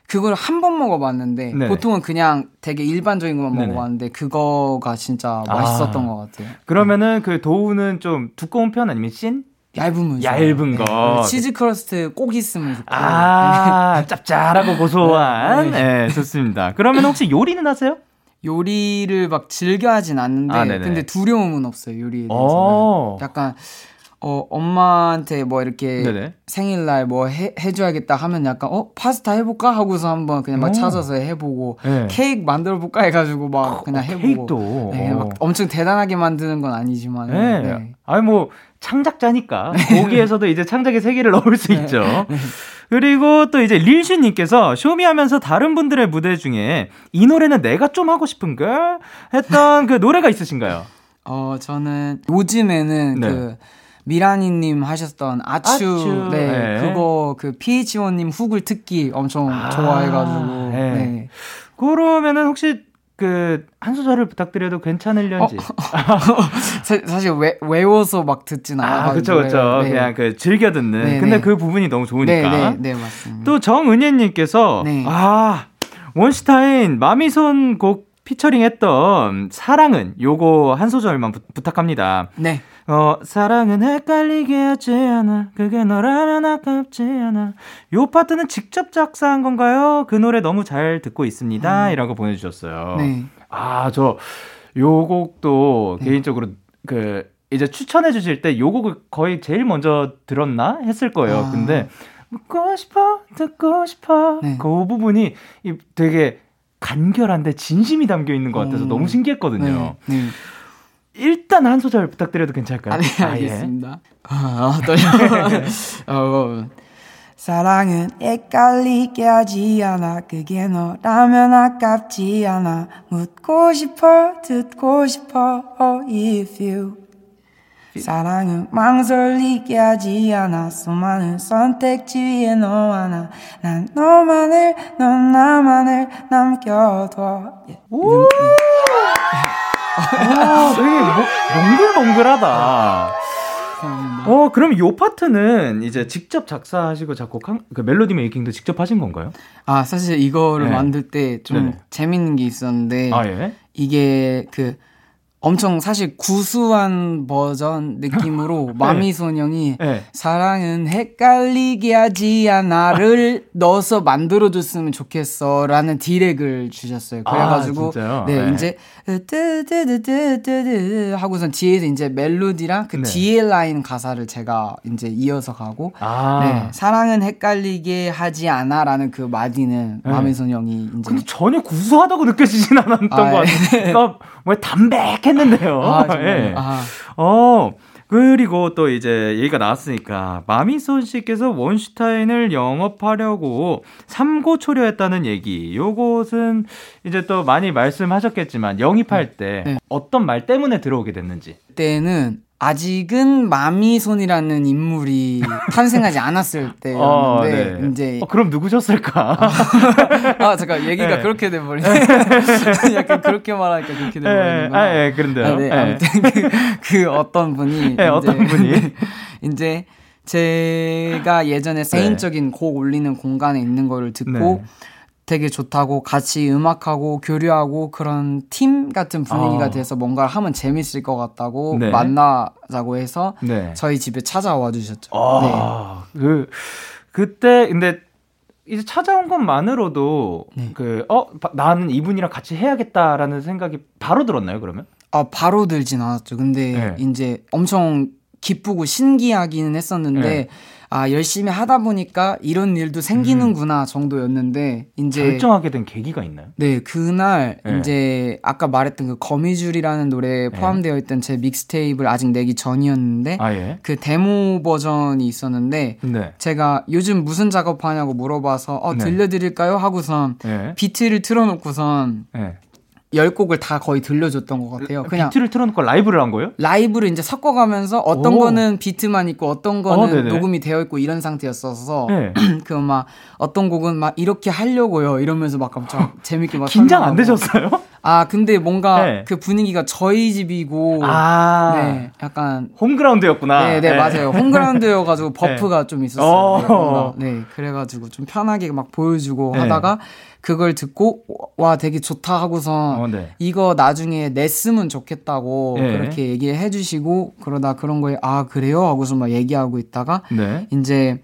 그걸 한 번 먹어봤는데 네네. 보통은 그냥 되게 일반적인 것만 네네. 먹어봤는데 그거가 진짜 맛있었던 아. 것 같아요. 그러면은 그 도우는 좀 두꺼운 편 아니면 씬? 얇은, 얇은 거. 네. 치즈 크러스트 꼭 있으면 좋고. 아, 네. 짭짤하고 고소한. 네. 네, 좋습니다. 그러면 혹시 요리는 하세요? 요리를 막 즐겨 하진 않는데, 아, 근데 두려움은 없어요, 요리에 대해서는. 약간, 어, 엄마한테 뭐 이렇게 네네. 생일날 뭐 해, 해줘야겠다 하면 약간, 어, 파스타 해볼까? 하고서 한번 그냥 막 오. 찾아서 해보고, 네. 케이크 만들어볼까? 해가지고 막 그냥 어, 해보고. 케이크도. 네, 막 엄청 대단하게 만드는 건 아니지만. 네. 네. 아니, 뭐. 창작자니까 거기에서도 이제 창작의 세계를 넣을 수 있죠. 그리고 또 이제 릴슈님께서 쇼미하면서 다른 분들의 무대 중에 이 노래는 내가 좀 하고 싶은 걸 했던 그 노래가 있으신가요? 어 저는 요즘에는 네. 그 미라니님 하셨던 아츄, 아츄. 네, 네. 그거 그 피에이치오님 훅을 특히 엄청 아, 좋아해가지고 네. 네. 그러면은 혹시 그 한 소절을 부탁드려도 괜찮을련지. 어? 사실 외, 외워서 막 듣진 않아요. 아, 그렇죠, 그렇죠. 네. 그냥 그 즐겨 듣는. 네네. 근데 그 부분이 너무 좋으니까. 네, 네, 맞습니다. 또 정은혜님께서 네. 아 원슈타인 마미손 곡 피처링했던 사랑은 요거 한 소절만 부, 부탁합니다. 네. 어, 사랑은 헷갈리게 하지 않아. 그게 너라면 아깝지 않아. 요 파트는 직접 작사한 건가요? 그 노래 너무 잘 듣고 있습니다. 음. 이라고 보내주셨어요. 네. 아, 저 요 곡도 네. 개인적으로 그 이제 추천해 주실 때 요 곡을 거의 제일 먼저 들었나 했을 거예요. 아. 근데 묻고 싶어, 듣고 싶어. 네. 그 부분이 되게 간결한데 진심이 담겨 있는 것 같아서 오. 너무 신기했거든요. 네. 네. 일단 한 소절 부탁드려도 괜찮을까요? 아, 네, 알겠습니다. 아, 예. 아, 어, 사랑은 헷갈리게 하지 않아. 그게 너라면 아깝지 않아. 묻고 싶어, 듣고 싶어. Oh, if you 사랑은 망설이게 하지 않아. 수많은 선택지에 너와 나. 난 너만을, 넌 나만을 남겨둬. 예. 오! 아, 되게 몽글몽글하다. 어, 그럼 요 파트는 이제 직접 작사하시고 작곡한 그 멜로디 메이킹도 직접 하신 건가요? 아, 사실 이거를 네. 만들 때 좀 재밌는 게 있었는데 아, 예? 이게 그 엄청 사실 구수한 버전 느낌으로 네. 마미손 형이 네. 사랑은 헷갈리게 하지 않아를 넣어서 만들어줬으면 좋겠어 라는 디렉을 주셨어요. 그래가지고 아, 네, 네. 이제 뜨뜨뜨뜨뜨뜨 하고선 뒤에서 이제 멜로디랑 그 네. 뒤에 라인 가사를 제가 이제 이어서 가고 아. 네, 사랑은 헷갈리게 하지 않아 라는 그 마디는 네. 마미손 형이 이제 근데 전혀 구수하다고 느껴지진 않았던 아, 것 같아요. 왜 담백해 했는데요. 아, 네. 아. 어, 그리고 또 이제 얘기가 나왔으니까 마미손 씨께서 원슈타인을 영업하려고 삼고 초려했다는 얘기. 요것은 이제 또 많이 말씀하셨겠지만 영입할 네. 때 네. 어떤 말 때문에 들어오게 됐는지. 그때는 아직은 마미손이라는 인물이 탄생하지 않았을 때였는데 어, 네. 이제 어, 그럼 누구셨을까? 아, 아 잠깐 얘기가 네. 그렇게 돼버리네. 약간 그렇게 말하니까 그렇게 돼버리는구나. 아, 예, 그런데요. 아, 네. 아무튼 그, 그 어떤 분이 네, 어떤 분이 이제 제가 예전에 개인적인 네. 곡 올리는 공간에 있는 거를 듣고. 네. 되게 좋다고 같이 음악하고 교류하고 그런 팀 같은 분위기가 어. 돼서 뭔가를 하면 재밌을 것 같다고 네. 만나자고 해서 네. 저희 집에 찾아와 주셨죠. 아, 네. 그, 그때 근데 이제 찾아온 것만으로도 네. 그, 어, 나는 이분이랑 같이 해야겠다라는 생각이 바로 들었나요 그러면? 아, 바로 들진 않았죠. 근데 네. 이제 엄청 기쁘고 신기하기는 했었는데 네. 아, 열심히 하다 보니까 이런 일도 생기는구나 음. 정도였는데 이제 결정하게 된 계기가 있나요? 네, 그날 네. 이제 아까 말했던 그 거미줄이라는 노래에 포함되어 있던 제 믹스테이프를 아직 내기 전이었는데 아, 예. 그 데모 버전이 있었는데 네. 제가 요즘 무슨 작업하냐고 물어봐서 어, 들려드릴까요? 하고선 네. 비트를 틀어놓고선 네. 열 곡을 다 거의 들려줬던 것 같아요. 그냥 비트를 틀어놓고 라이브를 한 거예요? 라이브를 이제 섞어가면서 어떤 오. 거는 비트만 있고 어떤 거는 어, 녹음이 되어 있고 이런 상태였어서 네. 그 막 어떤 곡은 막 이렇게 하려고요 이러면서 막 엄청 재밌게 막 긴장 안 되셨어요? 아 근데 뭔가 네. 그 분위기가 저희 집이고 아~ 네, 약간 홈그라운드였구나. 네네 네, 네. 맞아요. 홈그라운드여가지고 버프가 네. 좀 있었어요. 네 그래가지고 좀 편하게 막 보여주고 네. 하다가 그걸 듣고 와 되게 좋다 하고서 어, 네. 이거 나중에 냈으면 좋겠다고 네. 그렇게 얘기해 주시고 그러다 그런 거에 아 그래요 하고서 막 얘기하고 있다가 네. 이제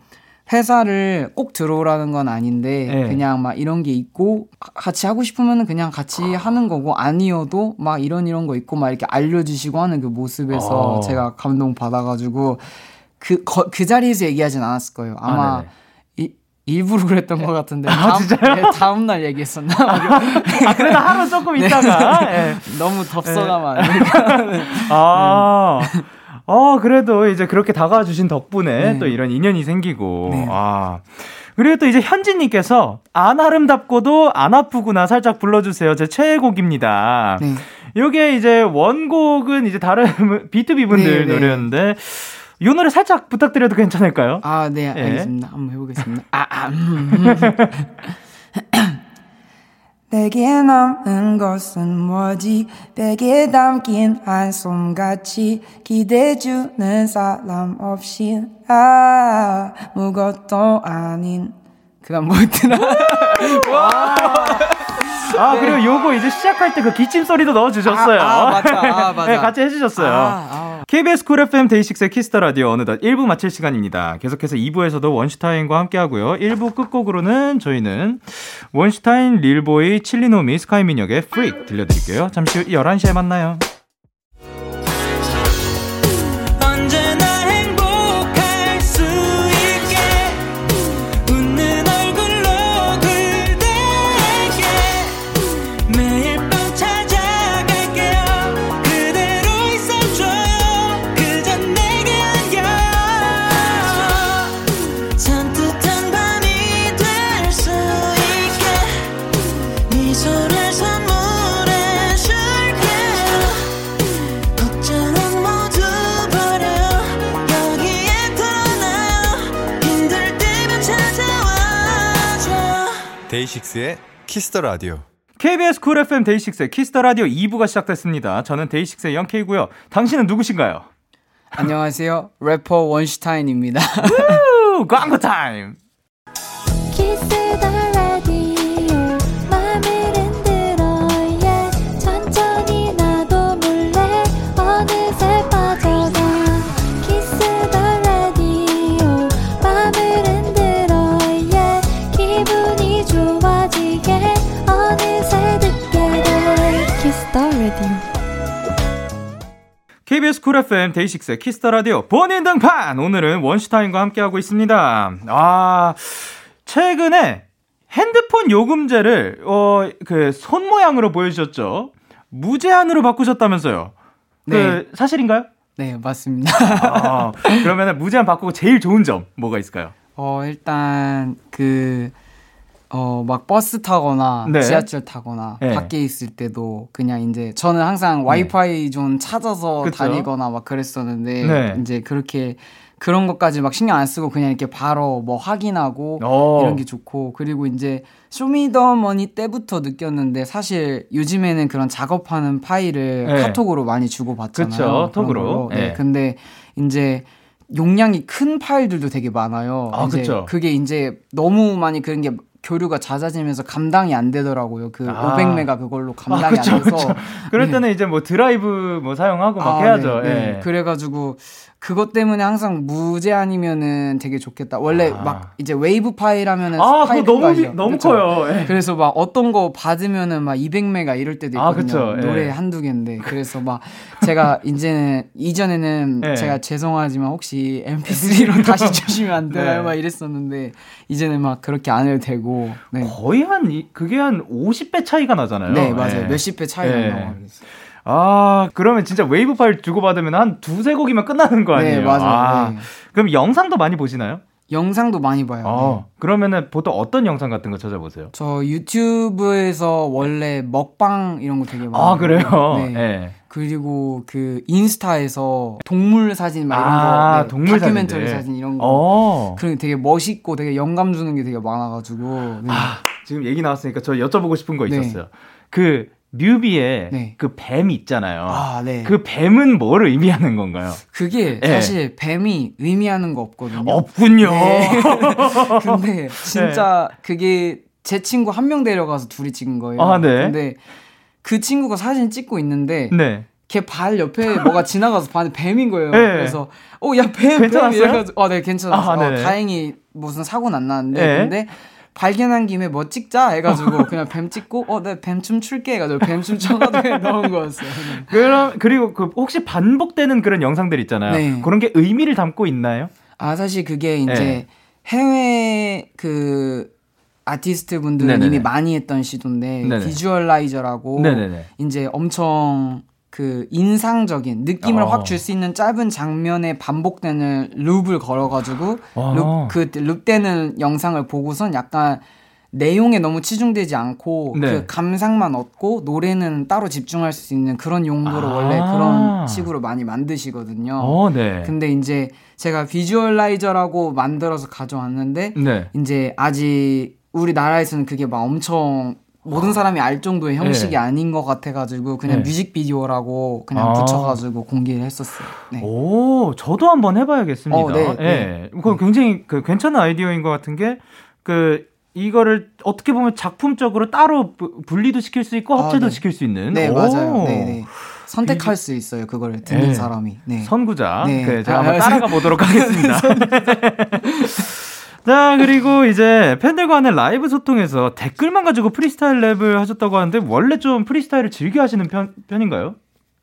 회사를 꼭 들어오라는 건 아닌데 네. 그냥 막 이런 게 있고 같이 하고 싶으면 그냥 같이 하는 거고 아니어도 막 이런 이런 거 있고 막 이렇게 알려주시고 하는 그 모습에서 오. 제가 감동받아가지고 그, 거, 그 자리에서 얘기하진 않았을 거예요. 아마 아, 일부러 그랬던 것 같은데 아, 다음, 네, 다음날 얘기했었나? 아 그래도 하루 조금 있다가 네. 너무 덥서가만 네. 아, 네. 아 그래도 이제 그렇게 다가와 주신 덕분에 네. 또 이런 인연이 생기고 네. 아 그리고 또 이제 현진님께서 안 아름답고도 안 아프구나 살짝 불러주세요 제 최애곡입니다. 네. 이게 이제 원곡은 이제 다른 비투비 분들 네, 노래였는데 네. 이 노래 살짝 부탁드려도 괜찮을까요? 아, 네, 알겠습니다. 예. 한번 해보겠습니다. 아, 아, 음, 음. 내게 남은 것은 뭐지? 내게 담긴 한솜같이 기대주는 사람 없이 아무것도 아닌 그다음 뭐 했더라? 와. 아, 네. 그리고 요거 이제 시작할 때 그 기침 소리도 넣어주셨어요. 아, 아 맞다. 아, 맞아. 네, 같이 해주셨어요. 아, 아. 케이비에스 쿨 에프엠 데이식스의 키스 더 라디오 어느덧 일 부 마칠 시간입니다. 계속해서 이 부에서도 원슈타인과 함께하고요. 일 부 끝곡으로는 저희는 원슈타인, 릴보이, 칠리노미, 스카이민혁의 Freak 들려드릴게요. 잠시 후 열한 시에 만나요. 데이식스의 키스 더 라디오. 케이비에스 쿨 에프엠 데이식스의 키스 더 라디오 이 부가 시작됐습니다. 저는 데이식스의 영케이고요. 당신은 누구신가요? 안녕하세요. 래퍼 원슈타인입니다. 우! 광고 타임. 키스 더 라디오. 맘을 흔들어 yeah. 천천히 나도 몰래 어느새 빠져나. 키스 더 라디오. 맘을 흔들어 yeah. 기분이 좋아지게 어느새 듣게 될 키스 더 라디오. 케이비에스 쿨 에프엠 데이식스의 키스 더 라디오 본인 등판! 오늘은 원슈타인과 함께하고 있습니다. 아, 최근에 핸드폰 요금제를 어, 그 손 모양으로 보여주셨죠? 무제한으로 바꾸셨다면서요? 네. 그 사실인가요? 네, 맞습니다. 아, 그러면 무제한 바꾸고 제일 좋은 점 뭐가 있을까요? 어, 일단 그... 어, 막 버스 타거나 네. 지하철 타거나 네. 밖에 있을 때도 그냥 이제 저는 항상 와이파이 네. 존 찾아서 그쵸? 다니거나 막 그랬었는데 네. 이제 그렇게 그런 것까지 막 신경 안 쓰고 그냥 이렇게 바로 뭐 확인하고 오. 이런 게 좋고, 그리고 이제 쇼미더머니 때부터 느꼈는데 사실 요즘에는 그런 작업하는 파일을 네. 카톡으로 많이 주고받잖아요. 그렇죠. 톡으로. 네. 네. 근데 이제 용량이 큰 파일들도 되게 많아요. 아, 이제 그쵸? 그게 이제 너무 많이 그런 게 교류가 잦아지면서 감당이 안 되더라고요. 그 아. 오백 메가 그걸로 감당이 아, 그쵸, 안 돼서. 그쵸. 그럴 때는 네. 이제 뭐 드라이브 뭐 사용하고 막 아, 해야죠. 네, 네. 예. 그래가지고 그것 때문에 항상 무제한이면은 되게 좋겠다. 원래 아. 막 이제 웨이브 파일 하면은 아, 파일 그거 너무, 비, 너무 커요. 예. 그래서 막 어떤 거 받으면은 막 이백 메가 이럴 때도 있거든요. 아, 노래 예. 한두 개인데. 그래서 막 제가 이제는 이전에는 예. 제가 죄송하지만 혹시 엠피쓰리로 다시 주시면 안 되나요? 네. 막 이랬었는데 이제는 막 그렇게 안 해도 되고. 네. 거의 한 그게 한 오십 배 차이가 나잖아요. 네, 맞아요. 네. 몇십 배 차이가 네. 나요. 아, 그러면 진짜 웨이브 파일 주고받으면 한 두세 곡이면 끝나는 거 아니에요? 네, 맞아요. 아, 네. 그럼 영상도 많이 보시나요? 영상도 많이 봐요. 어, 네. 그러면은 보통 어떤 영상 같은 거 찾아보세요? 저 유튜브에서 원래 먹방 이런 거 되게 많아요. 아, 그래요? 네. 네. 그리고 그 인스타에서 동물 사진 막 이런 아, 거, 네. 동물 다큐멘터리 사진인데. 사진 이런 거. 그런 게 되게 멋있고 되게 영감 주는 게 되게 많아가지고. 네. 아, 지금 얘기 나왔으니까 저 여쭤보고 싶은 거 있었어요. 네. 그 뮤비에 네. 그 뱀 있잖아요. 아, 네. 그 뱀은 뭘 의미하는 건가요? 그게 네. 사실 뱀이 의미하는 거 없거든요. 없군요. 네. 근데 진짜 네. 그게 제 친구 한 명 데려가서 둘이 찍은 거예요. 아, 네. 근데 그 친구가 사진 찍고 있는데 네. 걔 발 옆에 뭐가 지나가서 봤는데 뱀인 거예요. 네. 그래서 어, 야, 뱀, 괜찮았어요? 뱀. 아, 네, 괜찮았어요. 아, 어, 다행히 무슨 사고는 안 났는데 네. 근데 발견한 김에 뭐 찍자 해가지고 그냥 뱀 찍고 어, 나 뱀춤 출게 해가지고 뱀춤 춰가지고 넣은 거였어요. 그럼 그리고 그 혹시 반복되는 그런 영상들 있잖아요. 네. 그런 게 의미를 담고 있나요? 아, 사실 그게 이제 네. 해외 그 아티스트 분들은 이미 많이 했던 시도인데 네네. 비주얼라이저라고 네네네. 이제 엄청 그 인상적인 느낌을 어. 확 줄 수 있는 짧은 장면에 반복되는 룹을 걸어가지고 어. 룹, 그 룹되는 영상을 보고선 약간 내용에 너무 치중되지 않고 네. 그 감상만 얻고 노래는 따로 집중할 수 있는 그런 용도로 아. 원래 그런 식으로 많이 만드시거든요. 어, 네. 근데 이제 제가 비주얼라이저라고 만들어서 가져왔는데 네. 이제 아직 우리나라에서는 그게 막 엄청 모든 사람이 알 정도의 형식이 네. 아닌 것 같아가지고 그냥 네. 뮤직비디오라고 그냥 아. 붙여가지고 공개를 했었어요. 네. 오, 저도 한번 해봐야겠습니다. 어, 네, 네. 네. 그거 네. 굉장히 그 괜찮은 아이디어인 것 같은 게 그 이거를 어떻게 보면 작품적으로 따로 분리도 시킬 수 있고 합체도 아, 네. 시킬 수 있는. 네, 오. 맞아요. 네네. 선택할 수 있어요. 그걸 듣는 네. 사람이. 네. 선구자. 네. 네, 제가 아, 한번 따라가 보도록 하겠습니다. 자, 그리고 이제 팬들과 하는 라이브 소통에서 댓글만 가지고 프리스타일 랩을 하셨다고 하는데 원래 좀 프리스타일을 즐겨 하시는 편, 편인가요?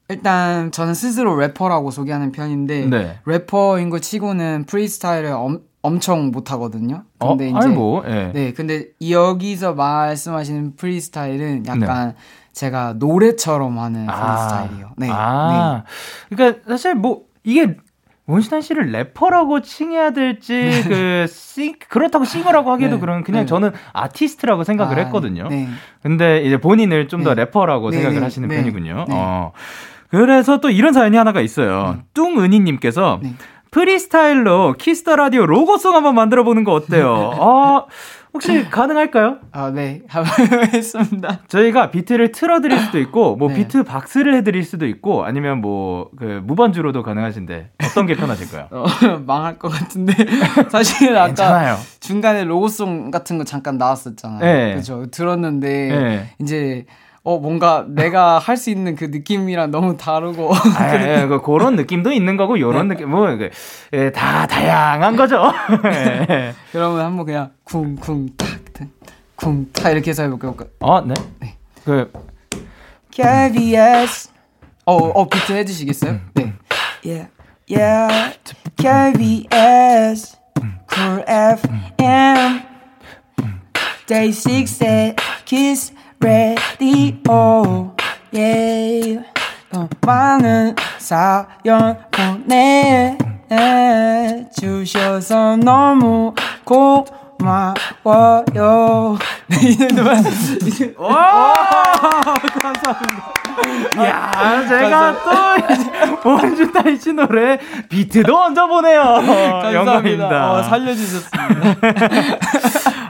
일단 저는 스스로 래퍼라고 소개하는 편인데 네. 래퍼인 거 치고는 프리스타일을 엄, 엄청 못하거든요. 근데 어? 이제 아니 뭐, 예. 네, 근데 여기서 말씀하시는 프리스타일은 약간 네. 제가 노래처럼 하는 아, 프리스타일이요. 네. 아, 네. 그러니까 사실 뭐 이게 원슈타인 씨를 래퍼라고 칭해야 될지 그 싱, 그렇다고 싱어라고 하기도 네, 그런 그냥 네. 저는 아티스트라고 생각을 아, 했거든요. 네. 근데 이제 본인을 좀 더 네. 래퍼라고 네, 생각을 네, 하시는 네, 편이군요. 네. 어. 그래서 또 이런 사연이 하나가 있어요. 네. 뚱은희님께서 네. 프리스타일로 키스 더 라디오 로고송 한번 만들어보는 거 어때요? 어, 혹시 가능할까요? 아, 네. 하겠습니다. 저희가 비트를 틀어드릴 수도 있고, 뭐 네. 비트 박스를 해드릴 수도 있고, 아니면 뭐 그 무반주로도 가능하신데 어떤 게 편하실까요? 어, 망할 것 같은데 사실 아까 괜찮아요. 중간에 로고송 같은 거 잠깐 나왔었잖아요. 네. 그렇죠. 들었는데 네. 이제. 어 뭔가 내가 할 수 있는 그 느낌이랑 너무 다르고 아, 예, 그, 그런 느낌도 있는 거고 이런 네. 느낌 뭐 그, 예, 다 다양한 거죠. 예. 그러면 한번 그냥 쿵쿵탁쿵탁 이렇게 해서 해볼게요. 어, 네. 네. 그 케이비에스 어, 어 비트 해주시겠어요? 네. Yeah, yeah. 케이비에스 Cool 에프엠 데이식스의 Kiss Radio, yeah. 더 많은 사연 보내주셔서 너무 고마워요. 이제 오! 감사합니다. 이야, 아, 제가 또 원슈타인 씨 노래 비트도 얹어 보네요. 어, 영광입니다. 어, 살려주셨습니다.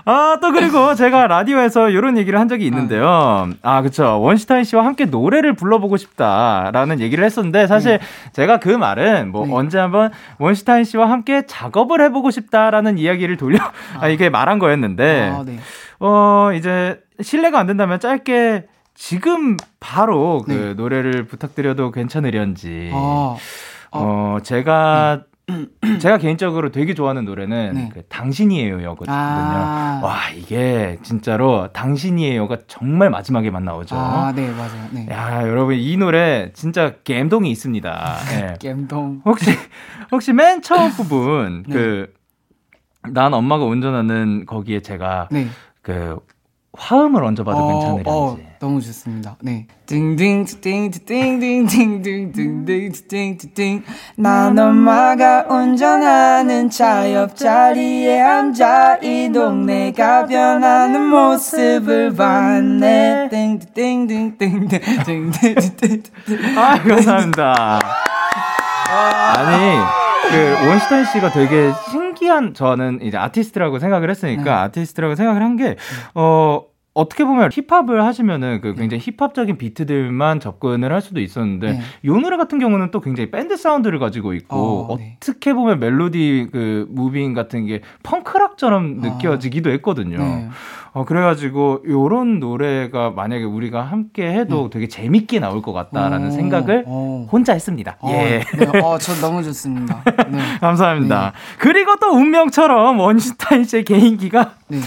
아, 또 그리고 제가 라디오에서 이런 얘기를 한 적이 있는데요. 아, 그쵸. 원슈타인 씨와 함께 노래를 불러보고 싶다라는 얘기를 했었는데 사실 네. 제가 그 말은 뭐 네. 언제 한번 원슈타인 씨와 함께 작업을 해보고 싶다라는 이야기를 돌려 아, 이게 말한 거였는데 아, 네. 어 이제 실례가 안 된다면 짧게 지금 바로 그 네. 노래를 부탁드려도 괜찮으련지. 아, 아, 어 제가 네. 제가 개인적으로 되게 좋아하는 노래는 네. 그 당신이에요거든요. 아. 와 이게 진짜로 당신이에요가 정말 마지막에만 나오죠. 아, 네 맞아요. 네. 야 여러분 이 노래 진짜 감동이 있습니다. 네. 감동. 혹시 혹시 맨 처음 부분 네. 그 난 엄마가 운전하는 거기에 제가 네. 그 화음을 얹어봐도 어, 괜찮으려는지 어, 너무 좋습니다. 네. 띵띵띵띵띵띵띵띵띵띵띵띵 난 엄마가 운전하는 차 옆자리에 앉아 이 동네가 변하는 모습을 봤네. 띵띵띵띵띵띵띵띵띵띵띵 아, 감사합니다. 아니 그 원슈타인 씨가 되게 신기한 저는 이제 아티스트라고 생각을 했으니까 네. 아티스트라고 생각을 한 게 어 어떻게 보면 힙합을 하시면은 그 굉장히 힙합적인 비트들만 접근을 할 수도 있었는데 네. 이 노래 같은 경우는 또 굉장히 밴드 사운드를 가지고 있고 어, 네. 어떻게 보면 멜로디 그 무빙 같은 게 펑크락처럼 느껴지기도 했거든요. 네. 어 그래가지고 이런 노래가 만약에 우리가 함께 해도 네. 되게 재밌게 나올 것 같다라는 오, 생각을 오. 혼자 했습니다. 어, 예, 네. 어, 전 너무 좋습니다. 네. 감사합니다. 네. 그리고 또 운명처럼 원슈타인 씨의 개인기가 네.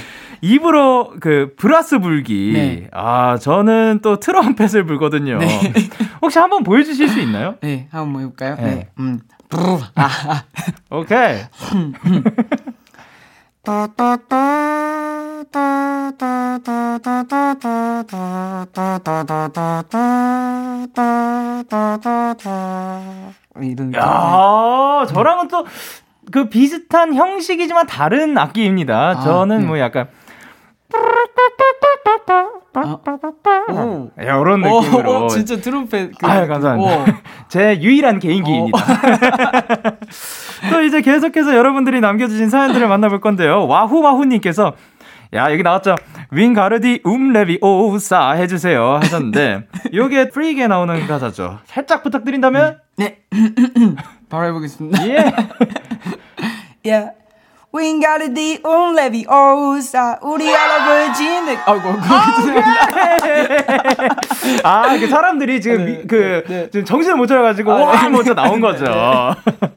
입으로 그 브라스 불기. 네. 아 저는 또 트럼펫을 불거든요. 네. 혹시 한번 보여주실 수 있나요? 네, 한번 해볼까요? 네, 네. 음, 브루. 아, 아. 오케이. 이런. 야, 저랑은 또 그 비슷한 형식이지만 다른 악기입니다. 저는 아, 네. 뭐 약간. 아, 오. 야, 이런 느낌으로 오, 진짜 트럼펫 그, 아유, 감사합니다. 오. 제 유일한 개인기입니다. 또 이제 계속해서 여러분들이 남겨주신 사연들을 만나볼 건데요. 와후와후님께서 야 여기 나왔죠. 윙가르디 움레비오사 해주세요 하셨는데 요게 프리게 나오는 가사죠. 살짝 부탁드린다면 네 바로 해보겠습니다. 예. 야 We ain't got it, the only we always are. 우리 할아버지는. 아이고, 죄송합니다. 아, 그 사람들이 지금, 네, 그, 네. 지금 정신을 못 차려가지고, 아, 와! 하면서 네. 나온 거죠. 네.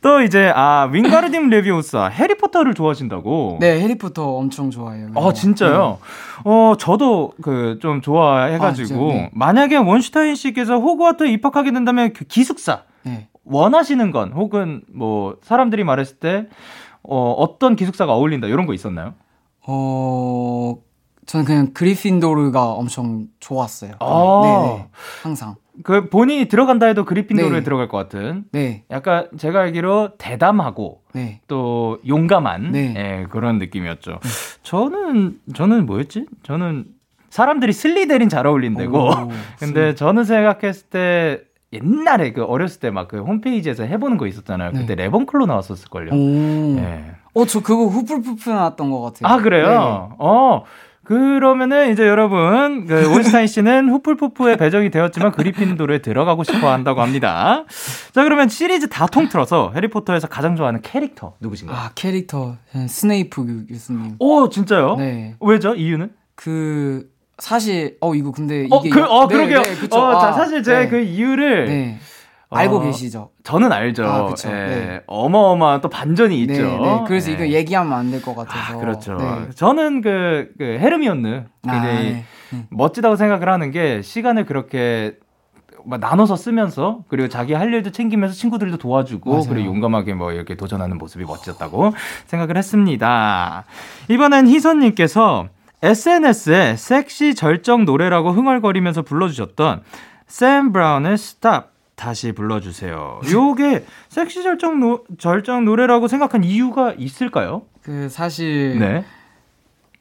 또 이제, 아, 윙가르딤 레비오사. 해리포터를 좋아하신다고? 네, 해리포터 엄청 좋아해요. 아, 진짜요? 네. 어, 저도 그, 좀 좋아해가지고. 아, 네. 만약에 원슈타인 씨께서 호그와트에 입학하게 된다면 그 기숙사. 네. 원하시는 건, 혹은 뭐, 사람들이 말했을 때, 어, 어떤 기숙사가 어울린다 이런 거 있었나요? 어, 저는 그냥 그리핀도르가 엄청 좋았어요. 아~ 네, 항상. 그 본인이 들어간다 해도 그리핀도르에 네. 들어갈 것 같은. 네. 약간 제가 알기로 대담하고 네. 또 용감한 네. 예, 그런 느낌이었죠. 네. 저는 저는 뭐였지? 저는 사람들이 슬리데린 잘 어울린다고. 근데 슬... 저는 생각했을 때. 옛날에 그 어렸을 때 막 그 홈페이지에서 해보는 거 있었잖아요. 네. 그때 레번클로 나왔었을걸요. 네. 어, 저 그거 후풀푸프 나왔던 것 같아요. 아, 그래요? 네. 어, 그러면은 이제 여러분, 그 원슈타인 씨는 후풀푸프에 배정이 되었지만 그리핀도르에 들어가고 싶어 한다고 합니다. 자, 그러면 시리즈 다 통틀어서 해리포터에서 가장 좋아하는 캐릭터 누구신가요? 아, 캐릭터. 스네이프 교수님. 오, 진짜요? 네. 왜죠? 이유는? 그... 사실 어 이거 근데 이게 어, 그, 어 네, 그러게요. 네, 그쵸. 어, 아, 자, 사실 제가 네. 그 이유를 네. 어, 알고 계시죠. 저는 알죠. 아, 그쵸. 네. 네. 어마어마한 또 반전이 있죠. 네, 네. 그래서 네. 이거 얘기하면 안 될 것 같아서. 아, 그렇죠. 네. 저는 그, 그 헤르미온느 굉장히 아, 네. 멋지다고 생각을 하는 게 시간을 그렇게 막 나눠서 쓰면서 그리고 자기 할 일도 챙기면서 친구들도 도와주고 맞아요. 그리고 용감하게 뭐 이렇게 도전하는 모습이 멋졌다고 생각을 했습니다. 이번엔 희선님께서 에스엔에스에 섹시 절정 노래라고 흥얼거리면서 불러주셨던 샘 브라운의 스탑 다시 불러주세요. 요게 섹시 절정, 노, 절정 노래라고 생각한 이유가 있을까요? 그 사실 네.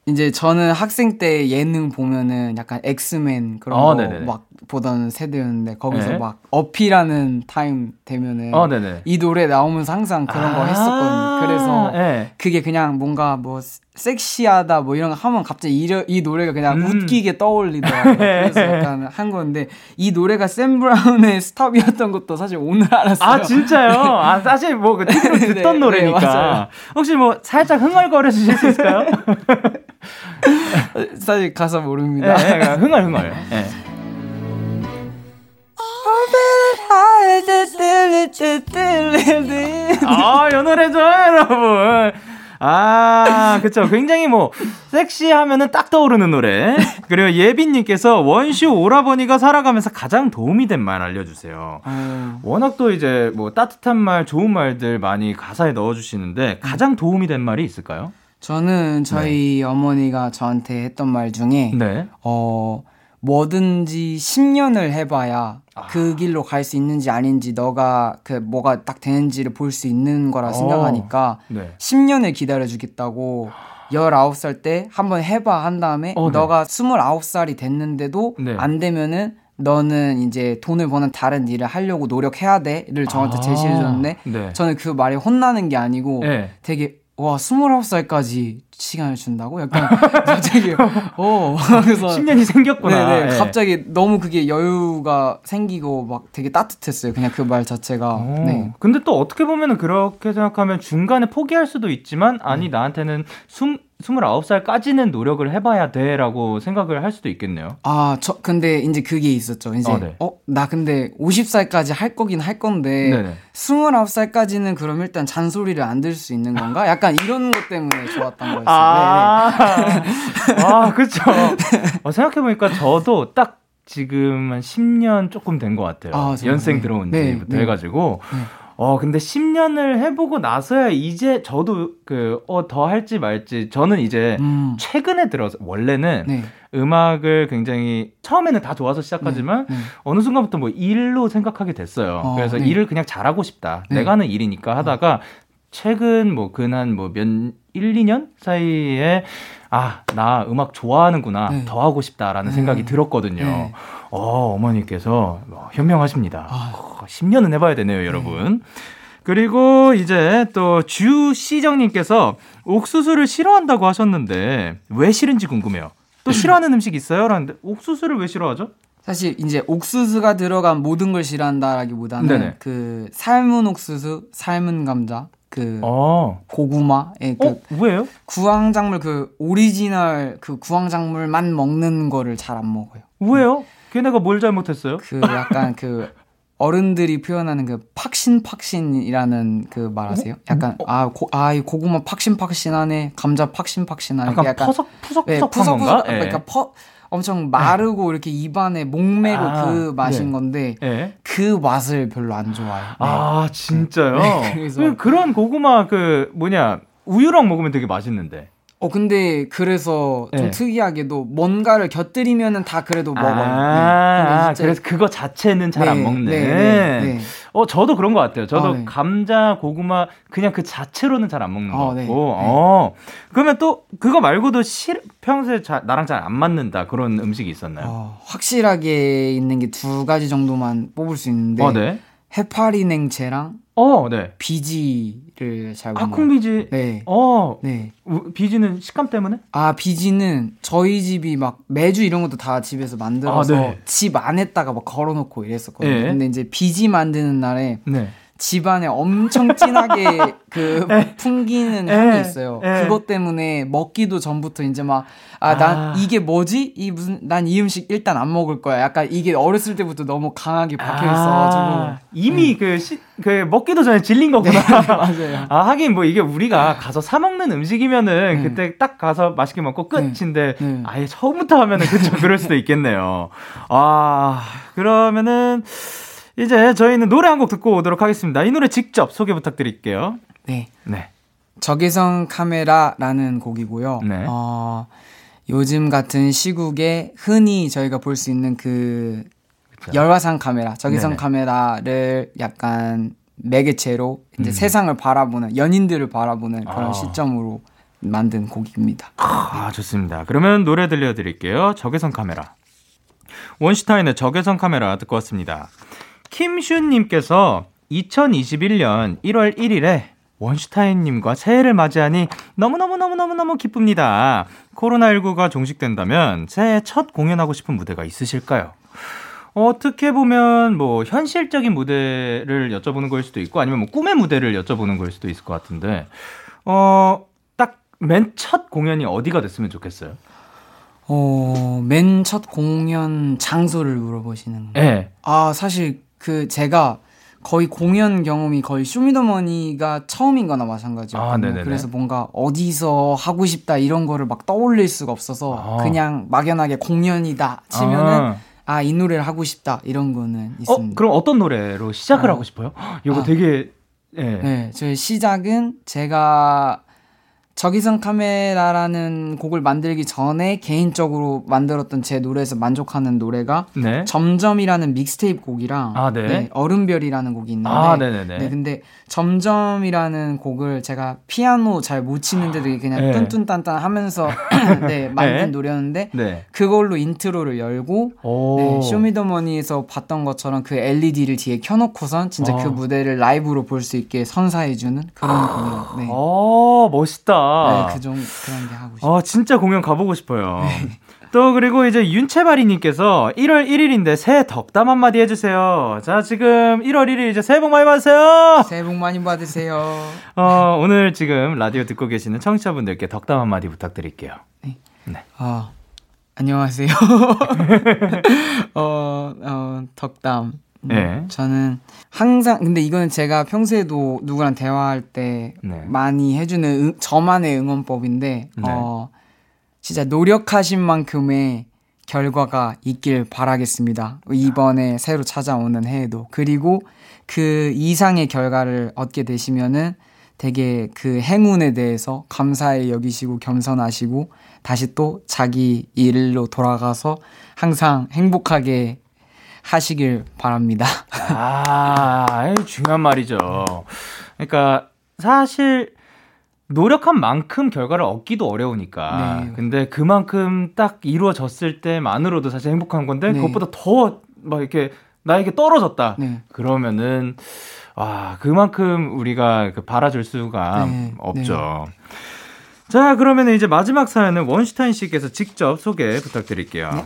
이제 저는 학생 때 예능 보면은 약간 엑스맨 그런 어, 거 막 보던 세대였는데 거기서 네. 막 어필하는 타임 되면은 어, 이 노래 나오면서 항상 그런 아~ 거 했었거든요. 그래서 네. 그게 그냥 뭔가 뭐 섹시하다 뭐 이런 거 하면 갑자기 이려, 이 노래가 그냥 음. 웃기게 떠올리더라고요. 그래서 약간 한 건데 이 노래가 샘 브라운의 스탑이었던 것도 사실 오늘 알았어요. 아 진짜요? 네. 아 사실 뭐 그 티비로 듣던 네, 노래니까 네, 맞아요. 혹시 뭐 살짝 흥얼거려 주실 수 있을까요? 사실 가사 모릅니다. 네, 네, 흥얼 흥얼. 네. 아, 이 노래 좋아요, 여러분. 아, 그쵸. 굉장히 뭐, 섹시하면은 딱 떠오르는 노래. 그리고 예빈님께서 원슈 오라버니가 살아가면서 가장 도움이 된 말 알려주세요. 음. 워낙 또 이제 뭐 따뜻한 말, 좋은 말들 많이 가사에 넣어주시는데 가장 도움이 된 말이 있을까요? 저는 저희 네. 어머니가 저한테 했던 말 중에, 네. 어, 뭐든지 십 년을 해봐야 아. 그 길로 갈 수 있는지 아닌지 너가 그 뭐가 딱 되는지를 볼 수 있는 거라 생각하니까 오, 네. 십 년을 기다려주겠다고 열아홉 살 때 한번 해봐 한 다음에 어, 네. 너가 스물아홉 살이 됐는데도 네. 안 되면은 너는 이제 돈을 버는 다른 일을 하려고 노력해야 돼를 저한테 아, 제시해줬는데 네. 저는 그 말에 혼나는 게 아니고 네. 되게 와, 스물아홉 살까지 시간을 준다고? 약간, 갑자기, 어, 그래서. 십 년이 생겼구나. 네네, 네. 갑자기 너무 그게 여유가 생기고 막 되게 따뜻했어요. 그냥 그 말 자체가. 오, 네. 근데 또 어떻게 보면은 그렇게 생각하면 중간에 포기할 수도 있지만, 아니, 음. 나한테는 숨, 스물아홉 살까지는 노력을 해봐야 돼 라고 생각을 할 수도 있겠네요. 아, 저, 근데 이제 그게 있었죠. 이제, 어, 네. 어 나 근데 오십 살까지 할 거긴 할 건데, 네네. 스물아홉 살까지는 그럼 일단 잔소리를 안 들 수 있는 건가? 약간 이런 것 때문에 좋았던 거였어요. 아, 네. 아 그쵸. 어, 생각해보니까 저도 딱 지금 한 십 년 조금 된 것 같아요. 아, 연생 네. 들어온 지부터 네. 해가지고. 네. 어 근데 십 년을 해보고 나서야 이제 저도 그 어 더 할지 말지 저는 이제 음. 최근에 들어서 원래는 네. 음악을 굉장히 처음에는 다 좋아서 시작하지만 네. 네. 어느 순간부터 뭐 일로 생각하게 됐어요. 어, 그래서 네. 일을 그냥 잘하고 싶다. 네. 내가 하는 일이니까 하다가 최근 뭐 근한 뭐 몇 일, 이 년 사이에 아, 나 음악 좋아하는구나. 네. 더 하고 싶다라는 네. 생각이 들었거든요. 네. 어, 어머니께서 현명하십니다. 아. 십 년은 해봐야 되네요, 여러분. 네. 그리고 이제 또 주시정님께서 옥수수를 싫어한다고 하셨는데 왜 싫은지 궁금해요. 또 싫어하는 음식 있어요? 라는데 옥수수를 왜 싫어하죠? 사실 이제 옥수수가 들어간 모든 걸 싫어한다라기보다는 네네. 그 삶은 옥수수, 삶은 감자. 그 아. 고구마, 예, 그 어? 왜요? 구황작물 그 오리지널 그 구황작물만 먹는 거를 잘 안 먹어요. 왜요? 걔네가 뭘 잘못했어요? 그 약간 그 어른들이 표현하는 그 팍신팍신이라는 그 말 아세요? 약간 어? 아, 고, 아, 이 고구마 팍신팍신하네, 감자 팍신팍신하네. 약간, 약간 푸석 푸석푸석한 푸석, 건가? 푸석, 예. 그러니까 퍼, 엄청 마르고 네. 이렇게 입안에 목매고 아, 그 맛인 네. 건데 네. 그 맛을 별로 안 좋아해요. 네. 아 진짜요? 네, 그래서 그런 고구마 그 뭐냐 우유랑 먹으면 되게 맛있는데. 어 근데 그래서 네. 좀 특이하게도 뭔가를 곁들이면은 다 그래도 먹어요. 아, 네. 그래서 그거 자체는 잘 안 네, 먹네. 네, 네, 네. 어 저도 그런 것 같아요. 저도 어, 네. 감자, 고구마 그냥 그 자체로는 잘 안 먹는 어, 것 같고. 네, 네. 어 그러면 또 그거 말고도 실, 평소에 자, 나랑 잘 안 맞는다 그런 음식이 있었나요? 어, 확실하게 있는 게 두 가지 정도만 뽑을 수 있는데. 어, 네. 해파리 냉채랑 어, 네. 비지를 잘 못 먹어요. 아, 콩비지? 네. 어, 네. 비지는 식감 때문에? 아, 비지는 저희 집이 막 매주 이런 것도 다 집에서 만들어서 아, 네. 집 안에다가 막 걸어놓고 이랬었거든요. 네. 근데 이제 비지 만드는 날에 네. 집안에 엄청 진하게 그 에. 풍기는 향이 있어요. 에. 그것 때문에 먹기도 전부터 이제 막 아 난 아. 이게 뭐지? 이 무슨 난 이 음식 일단 안 먹을 거야. 약간 이게 어렸을 때부터 너무 강하게 박혀 있어가지고 아. 이미 네. 그, 시, 그 먹기도 전에 질린 거구나. 네, 맞아요. 아 하긴 뭐 이게 우리가 가서 사 먹는 음식이면은 네. 그때 딱 가서 맛있게 먹고 끝인데 네. 네. 아예 처음부터 하면은 그쵸 그럴 수도 있겠네요. 아 그러면은. 이제 저희는 노래 한 곡 듣고 오도록 하겠습니다. 이 노래 직접 소개 부탁드릴게요. 네, 네. 적외선 카메라라는 곡이고요. 네. 어, 요즘 같은 시국에 흔히 저희가 볼 수 있는 그 그렇죠. 열화상 카메라, 적외선 네네. 카메라를 약간 매개체로 이제 음. 세상을 바라보는 연인들을 바라보는 그런 아. 시점으로 만든 곡입니다. 아 좋습니다. 그러면 노래 들려드릴게요. 적외선 카메라. 원슈타인의 적외선 카메라 듣고 왔습니다. 김슌님께서 이천이십일 년 일월 일일에 원슈타인님과 새해를 맞이하니 너무너무너무너무너무 기쁩니다. 코로나십구가 종식된다면 새해 첫 공연하고 싶은 무대가 있으실까요? 어떻게 보면 뭐 현실적인 무대를 여쭤보는 걸 수도 있고 아니면 뭐 꿈의 무대를 여쭤보는 걸 수도 있을 것 같은데 어, 딱 맨 첫 공연이 어디가 됐으면 좋겠어요? 어, 맨 첫 공연 장소를 물어보시는 거예요? 네. 아, 사실 그 제가 거의 공연 경험이 거의 쇼미더머니가 처음인 거나 마찬가지였거든요. 아, 그래서 뭔가 어디서 하고 싶다 이런 거를 막 떠올릴 수가 없어서 아. 그냥 막연하게 공연이다 치면은 아, 이 노래를 하고 싶다 이런 거는 있습니다. 어, 그럼 어떤 노래로 시작을 아. 하고 싶어요? 이거 아. 되게... 예. 네, 저의 시작은 제가... 적외선 카메라라는 곡을 만들기 전에 개인적으로 만들었던 제 노래에서 만족하는 노래가 네. 점점이라는 믹스테이프 곡이랑 아, 네. 네, 얼음별이라는 곡이 있는데 아, 네, 근데 점점이라는 곡을 제가 피아노 잘 못 치는데 되게 그냥 네. 뚠뚠딴딴 하면서 네, 만든 네. 노래였는데 네. 그걸로 인트로를 열고 네, 쇼미더머니에서 봤던 것처럼 그 엘이디를 뒤에 켜놓고선 진짜 오. 그 무대를 라이브로 볼 수 있게 선사해주는 그런 곡이에요. 네. 오, 멋있다. 네, 그 좀 그런 게 하고 싶어요. 아, 진짜 공연 가보고 싶어요. 네. 또 그리고 이제 윤채바리님께서 일월 일일인데 새해 덕담 한마디 해주세요. 자, 지금 일월 일일 이제 새해 복 많이 받으세요. 새해 복 많이 받으세요. 어, 오늘 지금 라디오 듣고 계시는 청취자분들께 덕담 한마디 부탁드릴게요. 네. 네. 어, 안녕하세요. 어, 어, 덕담. 네. 저는 항상 근데 이거는 제가 평소에도 누구랑 대화할 때 네. 많이 해주는 응, 저만의 응원법인데 네. 어, 진짜 노력하신 만큼의 결과가 있길 바라겠습니다. 이번에 새로 찾아오는 해에도 그리고 그 이상의 결과를 얻게 되시면은 되게 그 행운에 대해서 감사히 여기시고 겸손하시고 다시 또 자기 일로 돌아가서 항상 행복하게 하시길 바랍니다. 아, 중요한 말이죠. 그러니까 사실 노력한 만큼 결과를 얻기도 어려우니까. 네. 근데 그만큼 딱 이루어졌을 때만으로도 사실 행복한 건데 네. 그것보다 더 막 이렇게 나에게 떨어졌다. 네. 그러면은 와, 그만큼 우리가 바라줄 수가 네. 없죠. 네. 자, 그러면 이제 마지막 사연은 원슈타인 씨께서 직접 소개 부탁드릴게요. 네.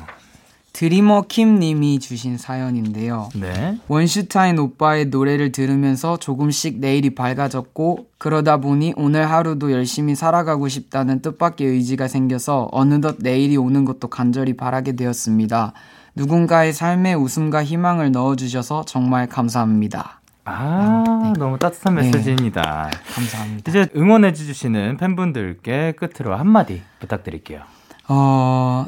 드리머킴 님이 주신 사연인데요. 네. 원슈타인 오빠의 노래를 들으면서 조금씩 내일이 밝아졌고 그러다 보니 오늘 하루도 열심히 살아가고 싶다는 뜻밖의 의지가 생겨서 어느덧 내일이 오는 것도 간절히 바라게 되었습니다. 누군가의 삶에 웃음과 희망을 넣어주셔서 정말 감사합니다. 아, 네. 너무 따뜻한 메시지입니다. 네. 감사합니다. 이제 응원해주시는 팬분들께 끝으로 한마디 부탁드릴게요. 어,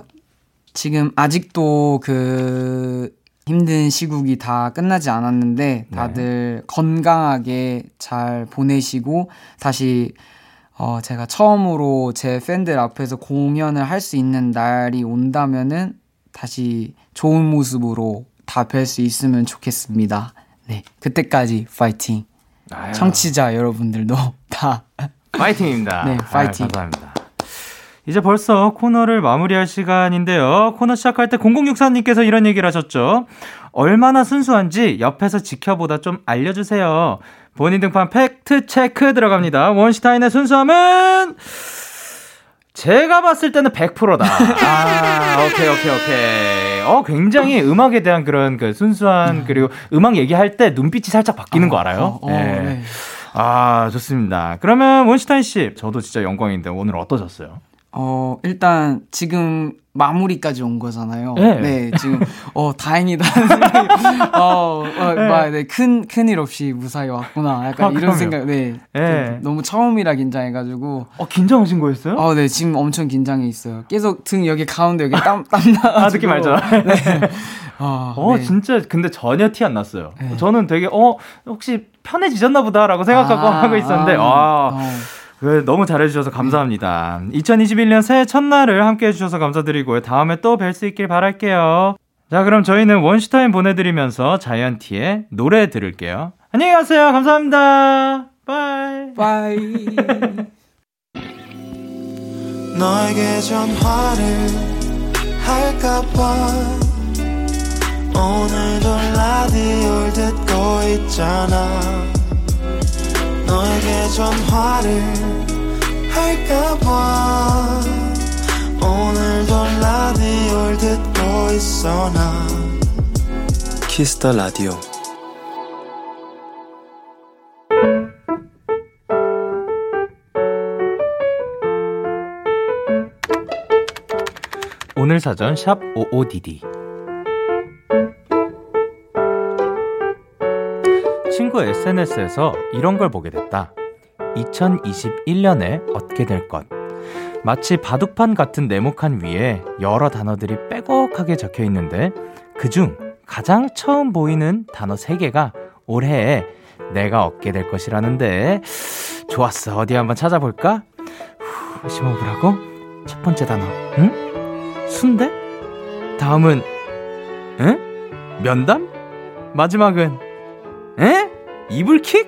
지금 아직도 그 힘든 시국이 다 끝나지 않았는데 다들 네. 건강하게 잘 보내시고 다시 어, 제가 처음으로 제 팬들 앞에서 공연을 할 수 있는 날이 온다면은 다시 좋은 모습으로 다 뵐 수 있으면 좋겠습니다. 네, 그때까지 파이팅. 아유. 청취자 여러분들도 다 파이팅입니다. 네, 파이팅. 아유, 감사합니다. 이제 벌써 코너를 마무리할 시간인데요. 코너 시작할 때 공공육사님께서 이런 얘기를 하셨죠. 얼마나 순수한지 옆에서 지켜보다 좀 알려주세요. 본인 등판 팩트 체크 들어갑니다. 원슈타인의 순수함은 제가 봤을 때는 백 퍼센트다. 아, 오케이, 오케이, 오케이. 어, 굉장히 음악에 대한 그런 그 순수한, 그리고 음악 얘기할 때 눈빛이 살짝 바뀌는 어, 거 알아요? 어, 어, 네. 네. 아, 좋습니다. 그러면 원슈타인 씨, 저도 진짜 영광인데 오늘 어떠셨어요? 어, 일단 지금 마무리까지 온 거잖아요. 네, 네 지금, 어, 다행이다. 어, 어 네. 막, 네, 큰, 큰일 없이 무사히 왔구나. 약간 아, 이런 그럼요. 생각, 네. 네. 너무 처음이라 긴장해가지고. 어, 긴장하신 거였어요? 어, 네, 지금 엄청 긴장해 있어요. 계속 등 여기 가운데 여기 땀, 땀 나. 아, 느낌 알죠? 네. 어, 어 네. 진짜, 근데 전혀 티 안 났어요. 네. 저는 되게, 어, 혹시 편해지셨나 보다라고 생각하고 아, 하고 있었는데, 아. 와. 어. 너무 잘해주셔서 감사합니다. 이천이십일 년 새해 첫날을 함께해 주셔서 감사드리고요. 다음에 또 뵐 수 있길 바랄게요. 자, 그럼 저희는 원슈타인 보내드리면서 자이언티의 노래 들을게요. 안녕히 가세요. 감사합니다. 바이 바이. 너에게 전화를 할까봐 오늘도 라디오를 듣고 있잖아. 너에게 전화를 할까봐 오늘도 라디오를 듣고 있어 나 키스 더 라디오. 오늘 사전 샵 오오디디. 친구 에스엔에스에서 이런 걸 보게 됐다. 이천이십일 년에 얻게 될 것. 마치 바둑판 같은 네모칸 위에 여러 단어들이 빼곡하게 적혀 있는데 그중 가장 처음 보이는 단어 세 개가 올해에 내가 얻게 될 것이라는데 좋았어. 어디 한번 찾아볼까? 후, 심호흡하고 첫 번째 단어. 응? 순대? 다음은 응? 면담? 마지막은 응? 이불킥?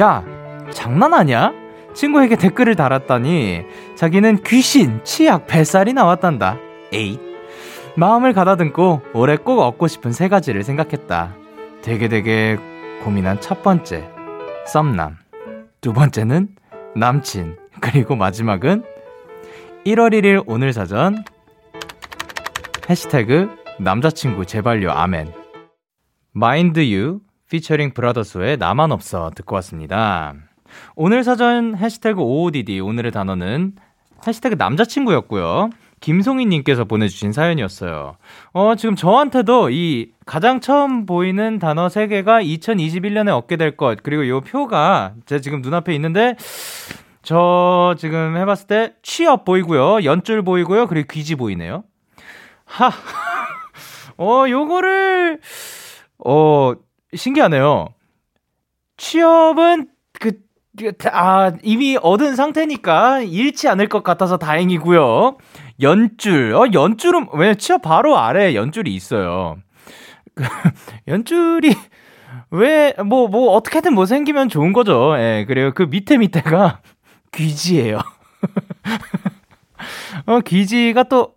야, 장난 아니야? 친구에게 댓글을 달았더니 자기는 귀신, 치약, 뱃살이 나왔단다. 에잇. 마음을 가다듬고 올해 꼭 얻고 싶은 세 가지를 생각했다. 되게 되게 고민한 첫 번째, 썸남. 두 번째는 남친. 그리고 마지막은 일월 일일 오늘 사전 해시태그 남자친구 제발요 아멘. 마인드 유 피처링 브라더스의 나만 없어 듣고 왔습니다. 오늘 사전 해시태그 오오디디 오늘의 단어는 해시태그 남자친구였고요. 김송희님께서 보내주신 사연이었어요. 어, 지금 저한테도 이 가장 처음 보이는 단어 세 개가 이천이십일 년에 얻게 될 것 그리고 이 표가 제 지금 눈앞에 있는데 저 지금 해봤을 때 취업 보이고요. 연줄 보이고요. 그리고 귀지 보이네요. 하, 어, 요거를, 어, 신기하네요. 취업은, 그, 아, 이미 얻은 상태니까 잃지 않을 것 같아서 다행이고요. 연줄, 어, 연줄은, 왜냐면 취업 바로 아래에 연줄이 있어요. 연줄이, 왜, 뭐, 뭐, 어떻게든 뭐 생기면 좋은 거죠. 예, 그래요. 그 밑에 밑에가 귀지예요. 어, 귀지가 또,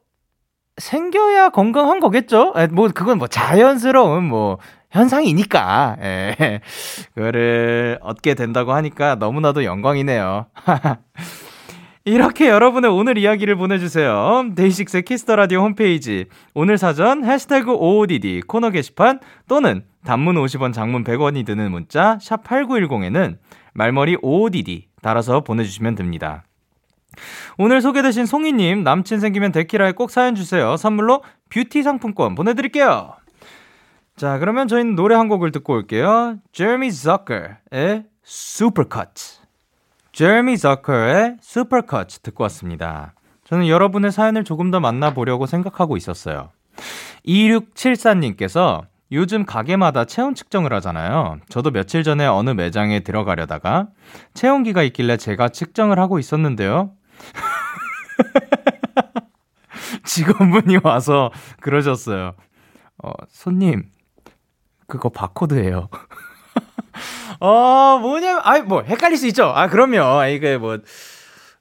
생겨야 건강한 거겠죠? 뭐, 그건 뭐 자연스러운 뭐, 현상이니까, 예. 그거를 얻게 된다고 하니까 너무나도 영광이네요. 이렇게 여러분의 오늘 이야기를 보내주세요. 데이식스의 키스더라디오 홈페이지 오늘 사전 해시태그 오오디디 코너 게시판 또는 단문 오십 원 장문 백 원이 드는 문자 샵 팔구일공에는 말머리 오오디디 달아서 보내주시면 됩니다. 오늘 소개되신 송이님 남친 생기면 데키라에 꼭 사연 주세요. 선물로 뷰티 상품권 보내드릴게요. 자, 그러면 저희는 노래 한 곡을 듣고 올게요. 제레미 저커의 Supercut. 제레미 저커의 Supercut 듣고 왔습니다. 저는 여러분의 사연을 조금 더 만나보려고 생각하고 있었어요. 이육칠사님께서 요즘 가게마다 체온 측정을 하잖아요. 저도 며칠 전에 어느 매장에 들어가려다가 체온기가 있길래 제가 측정을 하고 있었는데요. 직원분이 와서 그러셨어요. 어, 손님, 그거 바코드예요. 어, 뭐냐면, 아이, 뭐, 헷갈릴 수 있죠. 아, 그럼요. 이게 뭐,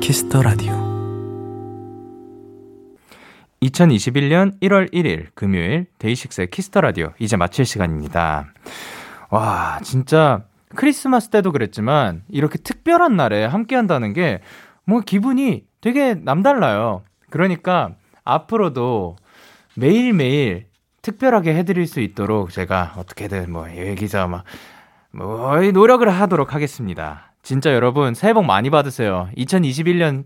키스 더 라디오. 이천이십일년 일월 일일 금요일 데이식스의 키스터라디오 이제 마칠 시간입니다. 와, 진짜 크리스마스 때도 그랬지만 이렇게 특별한 날에 함께한다는 게 뭐 기분이 되게 남달라요. 그러니까 앞으로도 매일매일 특별하게 해드릴 수 있도록 제가 어떻게든 뭐 얘기자 막 뭐 노력을 하도록 하겠습니다. 진짜 여러분 새해 복 많이 받으세요. 이천이십일 년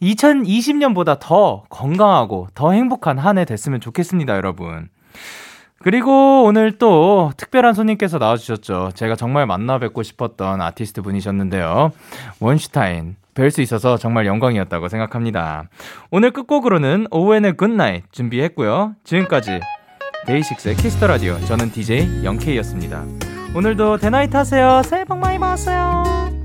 이천이십년보다 더 건강하고 더 행복한 한 해 됐으면 좋겠습니다, 여러분. 그리고 오늘 또 특별한 손님께서 나와주셨죠. 제가 정말 만나 뵙고 싶었던 아티스트 분이셨는데요. 원슈타인, 뵐 수 있어서 정말 영광이었다고 생각합니다. 오늘 끝곡으로는 오웬의 굿나잇 준비했고요. 지금까지 데이식스의 키스더라디오, 저는 디제이 영케이였습니다. 오늘도 대나잇 하세요. 새해 복 많이 받았어요.